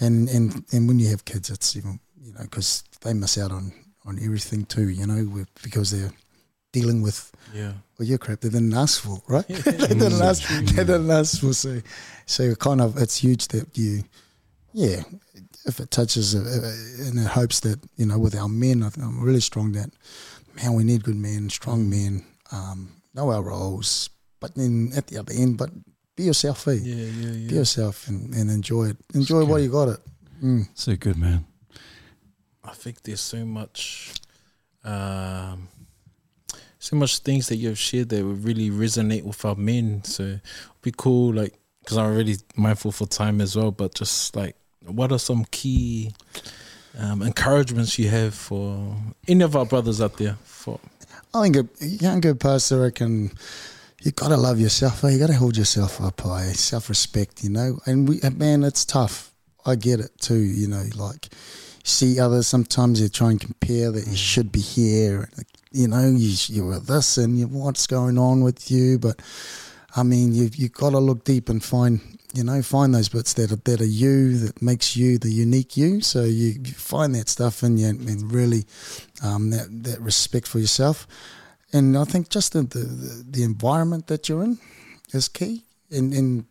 and, and, and when you have kids, it's even, you know, because they miss out on, on everything too, you know, with, because they're dealing with, yeah. well, your crap they didn't ask for, right? Yeah. they, didn't ask, they didn't ask for, so, so kind of, it's huge that you, yeah, if it touches, uh, and it hopes that, you know, with our men, I think I'm really strong that, man, we need good men, strong men, um, know our roles, but then at the other end, but be yourself, eh? Yeah, yeah, yeah. Be yourself and, and enjoy it. Enjoy okay. what you got it. Mm. So good, man. I think there's so much, um, so much things that you've shared that would really resonate with our men. So it'd be cool, like, because I'm really mindful for time as well, but just like, what are some key um, encouragements you have for any of our brothers out there? For I think a young good pastor, I can... You gotta love yourself. You gotta hold yourself up high, self-respect. You know, and we, man, it's tough. I get it too. You know, like see others sometimes you try and compare that you should be here. You know, you you were this, and you, what's going on with you? But I mean, you you gotta look deep and find you know find those bits that are, that are you that makes you the unique you. So you, you find that stuff in you, and really um, that that respect for yourself. And I think just the, the the environment that you're in is key. And, and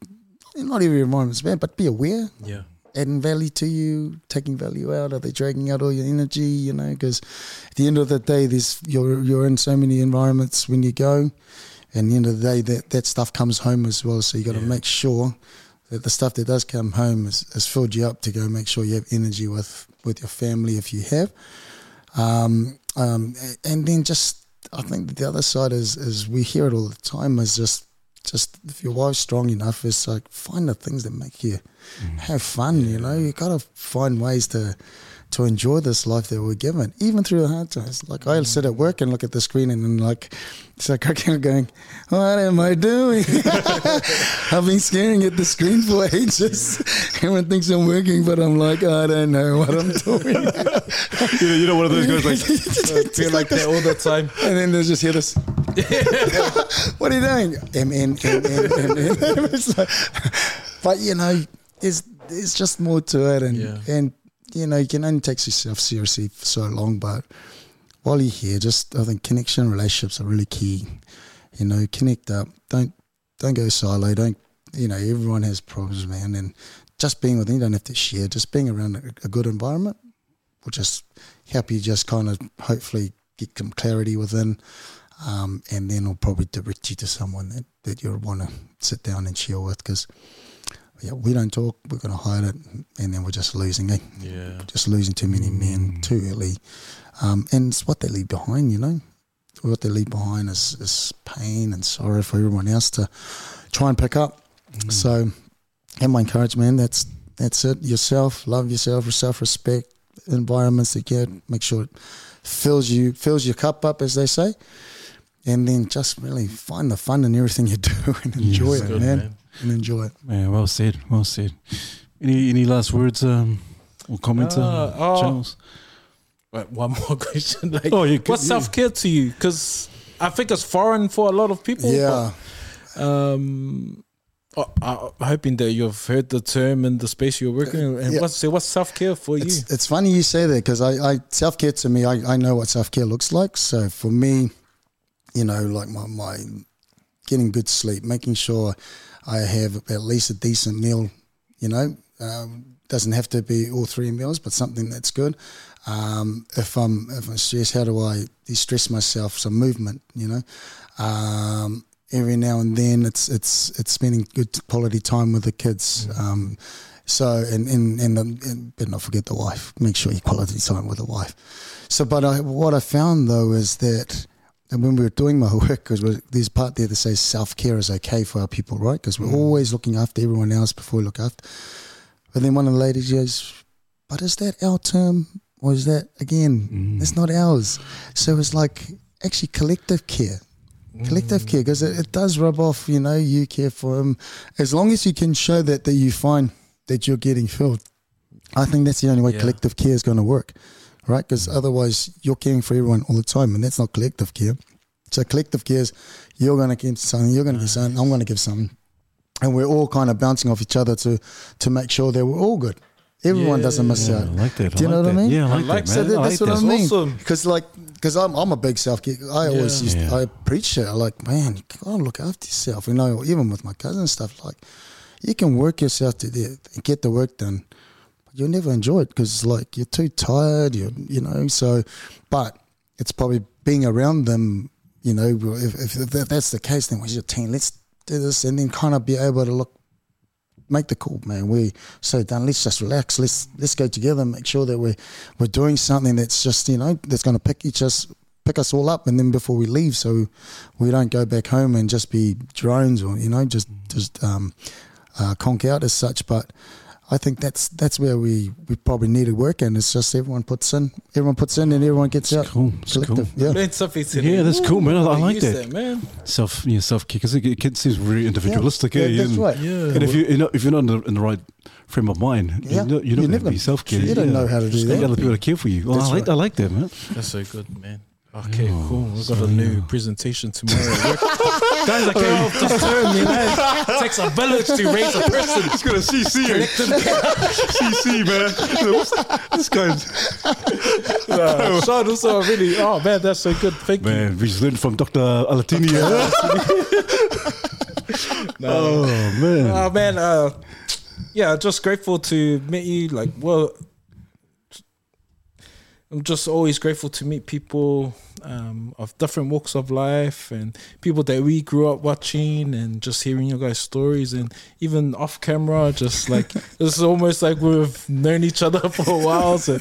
not every environment is bad, but be aware. Yeah. Adding value to you, taking value out. Are they dragging out all your energy? You know, because at the end of the day, there's you're you're in so many environments when you go, and at the end of the day, that, that stuff comes home as well. So you got to yeah. make sure that the stuff that does come home has, has filled you up to go make sure you have energy with, with your family if you have. Um, um, and then just. I think the other side is, is we hear it all the time is just, just if your wife's strong enough, it's like find the things that make you mm. have fun, yeah. you know. You got to find ways to to enjoy this life that we're given, even through the hard times. Like mm. I sit at work and look at the screen and then like, it's like I keep going, what am I doing? I've been staring at the screen for ages. Everyone thinks I'm working, but I'm like, I don't know what I'm doing. You know, you're one of those guys like, uh, like that all the time. And then they just hit us. What are you doing? M N M M M. It's like, but you know, there's there's just more to it, and yeah. and you know, you can only take yourself seriously for so long. But while you're here, just I think connection, relationships are really key. You know, connect up. Don't don't go silo. Don't you know? Everyone has problems, man, and just being with them, you don't have to share. Just being around a, a good environment will just help you. Just kind of hopefully get some clarity within. Um, and then I'll probably direct you to someone that, that you'll want to sit down and chill with because yeah, we don't talk, we're going to hide it, and then we're just losing it. Eh? Yeah. Just losing too many men too early. Um, and it's what they leave behind, you know. we've got to leave behind is, is pain and sorrow for everyone else to try and pick up. Mm. So, and my encouragement, man, that's that's it. Yourself, love yourself, self-respect, environments that you get, make sure it fills you, fills your cup up, as they say. And then just really find the fun in everything you do and enjoy yes, it, good, man. man. And enjoy it. Yeah, well said, well said. Any any last words um, or comments, uh, oh, Charles? Wait, one more question. Like, oh, you could, what's yeah. self-care to you? Because I think it's foreign for a lot of people. Yeah. But, um, oh, I'm hoping that you've heard the term in the space you're working in. And yeah. what's, so what's self-care for it's, you? It's funny you say that because I, I, self-care to me, I, I know what self-care looks like. So for me, you know, like my, my getting good sleep, making sure I have at least a decent meal, you know, um, doesn't have to be all three meals, but something that's good. Um, if I'm if I'm stressed, how do I de-stress myself? Some movement, you know. Um, every now and then, it's it's it's spending good quality time with the kids. Mm-hmm. Um, so and and and, the, and better not forget the wife. Make sure you quality time with the wife. So, but I, what I found though is that. And when we were doing my work, because there's part there that says self-care is okay for our people, right? Because we're mm. always looking after everyone else before we look after. But then one of the ladies goes, but is that our term? Or is that, again, mm. it's not ours. So it's like actually collective care. Mm. Collective care, because it, it does rub off, you know, you care for them. As long as you can show that, that you find that you're getting filled, I think that's the only way yeah. collective care is going to work. Right, because otherwise you're caring for everyone all the time, and that's not collective care. So collective care is you're going to give something, you're going to give something, I'm going to give something, and we're all kind of bouncing off each other to to make sure that we're all good. Everyone yeah, doesn't miss yeah, out. I like that. Do you I know like what that. I mean? Yeah, I like, I like that, man. So that, I that's like what that. I mean. Because awesome. like, because I'm I'm a big self care. I always yeah. used yeah. I preach it. I like, man, you gotta look after yourself. You know, even with my cousin and stuff, like you can work yourself to death and get the work done. You'll never enjoy it because, like, you're too tired, you you know, so, but it's probably being around them, you know, if, if that's the case, then where's your team? Let's do this and then kind of be able to look, make the call, man, we're so done, let's just relax, let's let's go together and make sure that we're, we're doing something that's just, you know, that's going to pick each us, pick us all up and then before we leave so we don't go back home and just be drones or, you know, just, just um, uh, conk out as such, but I think that's that's where we, we probably need to work, and it's just everyone puts in, everyone puts in, and everyone gets out. Cool, it's cool. Yeah, yeah, that's cool, man. I, I like that. that, man. Self, yeah, self care because it, it seems very individualistic. Yeah, eh? That's and, right. Yeah. And if you, you know, if you're not in the, in the right frame of mind, yeah. you're, you're not going to be self care. You yeah. don't know how to do just that. Get other people to care for you. Well, I like right. I like that, man. That's so good, man. Okay, oh, cool. We've got so a new yeah. presentation tomorrow. Guys, I came off this term, you know. It takes a village to raise a person. It's got a C C. C C, man. This guy's... Nah, Sean also really... Oh, man, that's so good. Thank man, you. Man, we just learned from Doctor Alatini. no. Oh, man. Oh, man. Uh, yeah, just grateful to meet you. Like, well... I'm just always grateful to meet people um, of different walks of life and people that we grew up watching and just hearing your guys' stories and even off camera, just like, it's almost like we've known each other for a while. So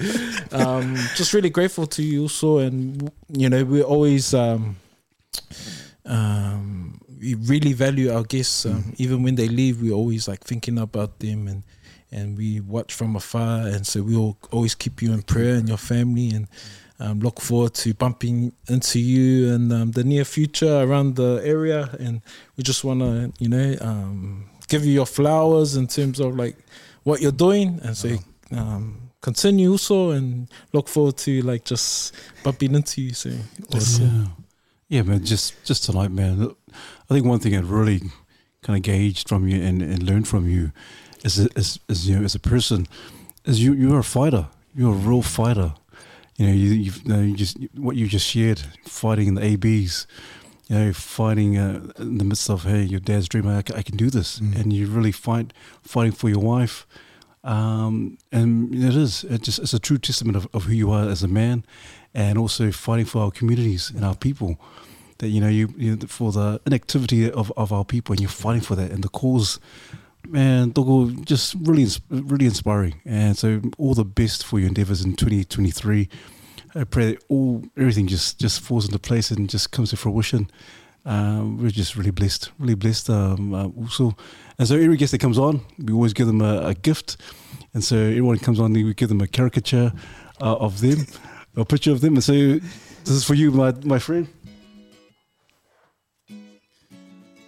um, just really grateful to you also. And, you know, we always, um, um, we really value our guests. Um, mm-hmm. Even when they leave, we're always like thinking about them and, and we watch from afar, and so we'll always keep you in prayer and your family, and um, look forward to bumping into you in um, the near future around the area. And we just want to, you know, um, give you your flowers in terms of like what you're doing, and so um, continue also, and look forward to like just bumping into you soon. Awesome. Yeah. yeah, man, just just tonight, man. I think one thing I really kind of gauged from you and, and learned from you. As, a, as as you know, as a person, as you you're a fighter, you're a real fighter. You know, you you've, you know, you just what you just shared, fighting in the A Bs, you know, fighting uh, in the midst of hey, your dad's dream, I, I can do this, mm. and you really fight fighting for your wife, um, and it is it just it's a true testament of, of who you are as a man, and also fighting for our communities and our people. That you know you, you know, for the inactivity of, of our people, and you're fighting for that and the cause. Man, Toko, just really, really inspiring. And so all the best for your endeavours in twenty twenty-three. I pray that all everything just, just falls into place and just comes to fruition. Um, we're just really blessed, really blessed. Um, uh, also, and so every guest that comes on, we always give them a, a gift. And so everyone comes on, we give them a caricature uh, of them, a picture of them. And so this is for you, my my friend.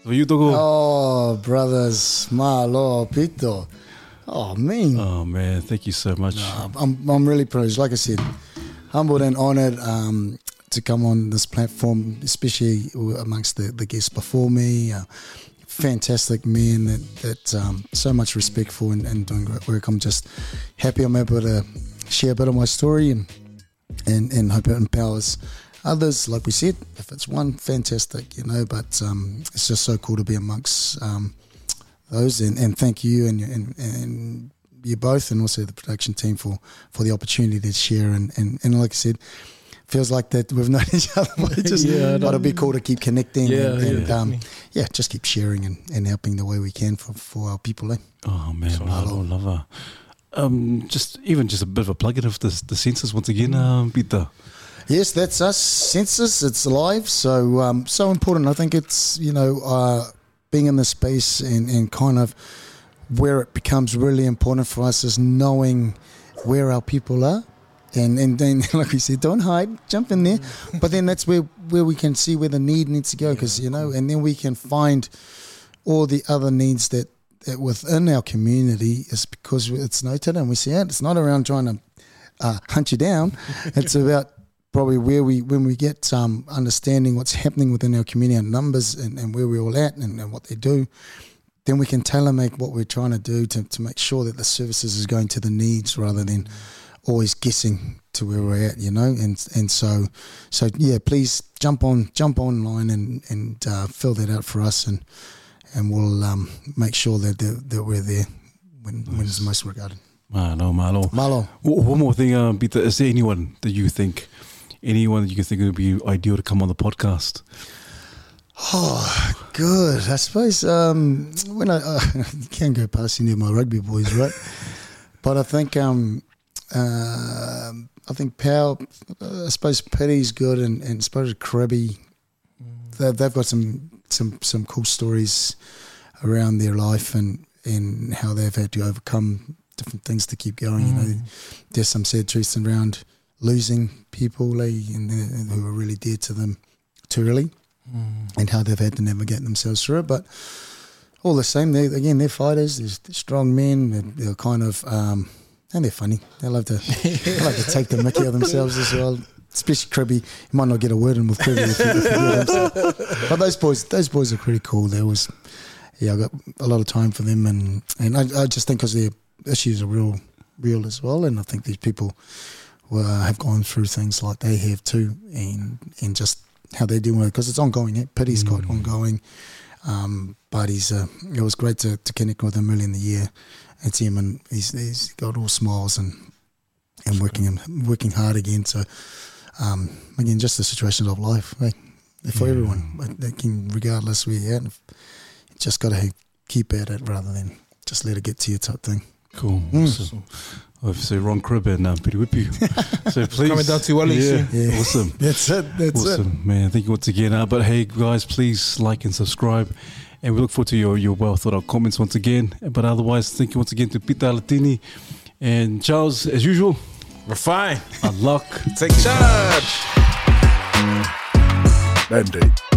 For you, Togo. Oh, brothers, malo, pito. Oh, man. Oh, man, thank you so much. No, I'm I'm really privileged. Like I said, humbled and honoured. Um, to come on this platform, especially amongst the, the guests before me. Uh, fantastic men that, that um, so much respect for and, and doing great work. I'm just happy I'm able to share a bit of my story and, and, and hope it empowers others. Like we said, if it's one, fantastic, you know, but um, it's just so cool to be amongst um, those. And, and thank you and and, and you both and also the production team for, for the opportunity to share. And, and, and like I said, feels like that we've known each other, but, it just, yeah, but it'll be cool to keep connecting yeah, and, and yeah. Um, yeah, just keep sharing and, and helping the way we can for, for our people. Eh? Oh man, so I love her. Um, just even just a bit of a plug in of the, the census once again, um, Pita. Yes, that's us. Census, it's live, so um, so important. I think it's you know uh, being in this space and, and kind of where it becomes really important for us is knowing where our people are. And, and then, like we said, don't hide, jump in there. Mm. But then that's where, where we can see where the need needs to go because, yeah, you know, cool. And then we can find all the other needs that, that within our community is because it's noted and we see it. It's not around trying to uh, hunt you down. It's about probably where we, when we get um, understanding what's happening within our community and numbers and, and where we're all at and, and what they do, then we can tailor make what we're trying to do to, to make sure that the services is going to the needs rather than always guessing to where we're at, you know, and and so so yeah, please jump on jump online and and uh, fill that out for us, and and we'll um, make sure that that we're there when nice. when it's most regarded. Malo, malo, malo. One more thing, um, Pita, is there anyone that you think, anyone that you can think would be ideal to come on the podcast? Oh, good. I suppose um, when I uh, can't go past any of my rugby boys, right? But I think. Um, Uh, I think Pal, uh, I suppose Petty's good, and, and I suppose Kribby, they, they've got some, some, some cool stories around their life and, and how they've had to overcome different things to keep going. Mm. You know, there's some sad truths around losing people eh, and, and who were really dear to them too early, mm. and how they've had to navigate themselves through it. But all the same, they again, they're fighters, they're strong men, they're, they're kind of. Um, And they're funny. They love to they love to take the mickey of themselves as well. Especially Kribby. You might not get a word in with Kribby if you, if you know them. So. But those boys those boys are pretty cool. They always, yeah, I got a lot of time for them. And, and I, I just think because their issues are real real as well. And I think these people were, have gone through things like they have too. And and just how they're dealing with it. Because it's ongoing. Eh? Pity's got mm. ongoing. Um, but he's uh, it was great to, to connect with him early in the year. It's him, and he's, he's got all smiles and and working and working hard again. So, um, again, just the situations of life right? for yeah. everyone. They can, regardless where you're at, you just got to keep at it rather than just let it get to you type thing. Cool. Mm. Awesome. Obviously, Ron Cribb and um, Petri Whippy. So please. Coming down to Wellington. Yeah. Yeah. yeah. Awesome. That's it. That's awesome. it. Awesome, man. Thank you once again. Uh, but hey, guys, please like and subscribe. And we look forward to your, your well-thought-out comments once again. But otherwise, thank you once again to Pita Alatini and Charles, as usual. We're fine. Unlock. Take charge. Mandate.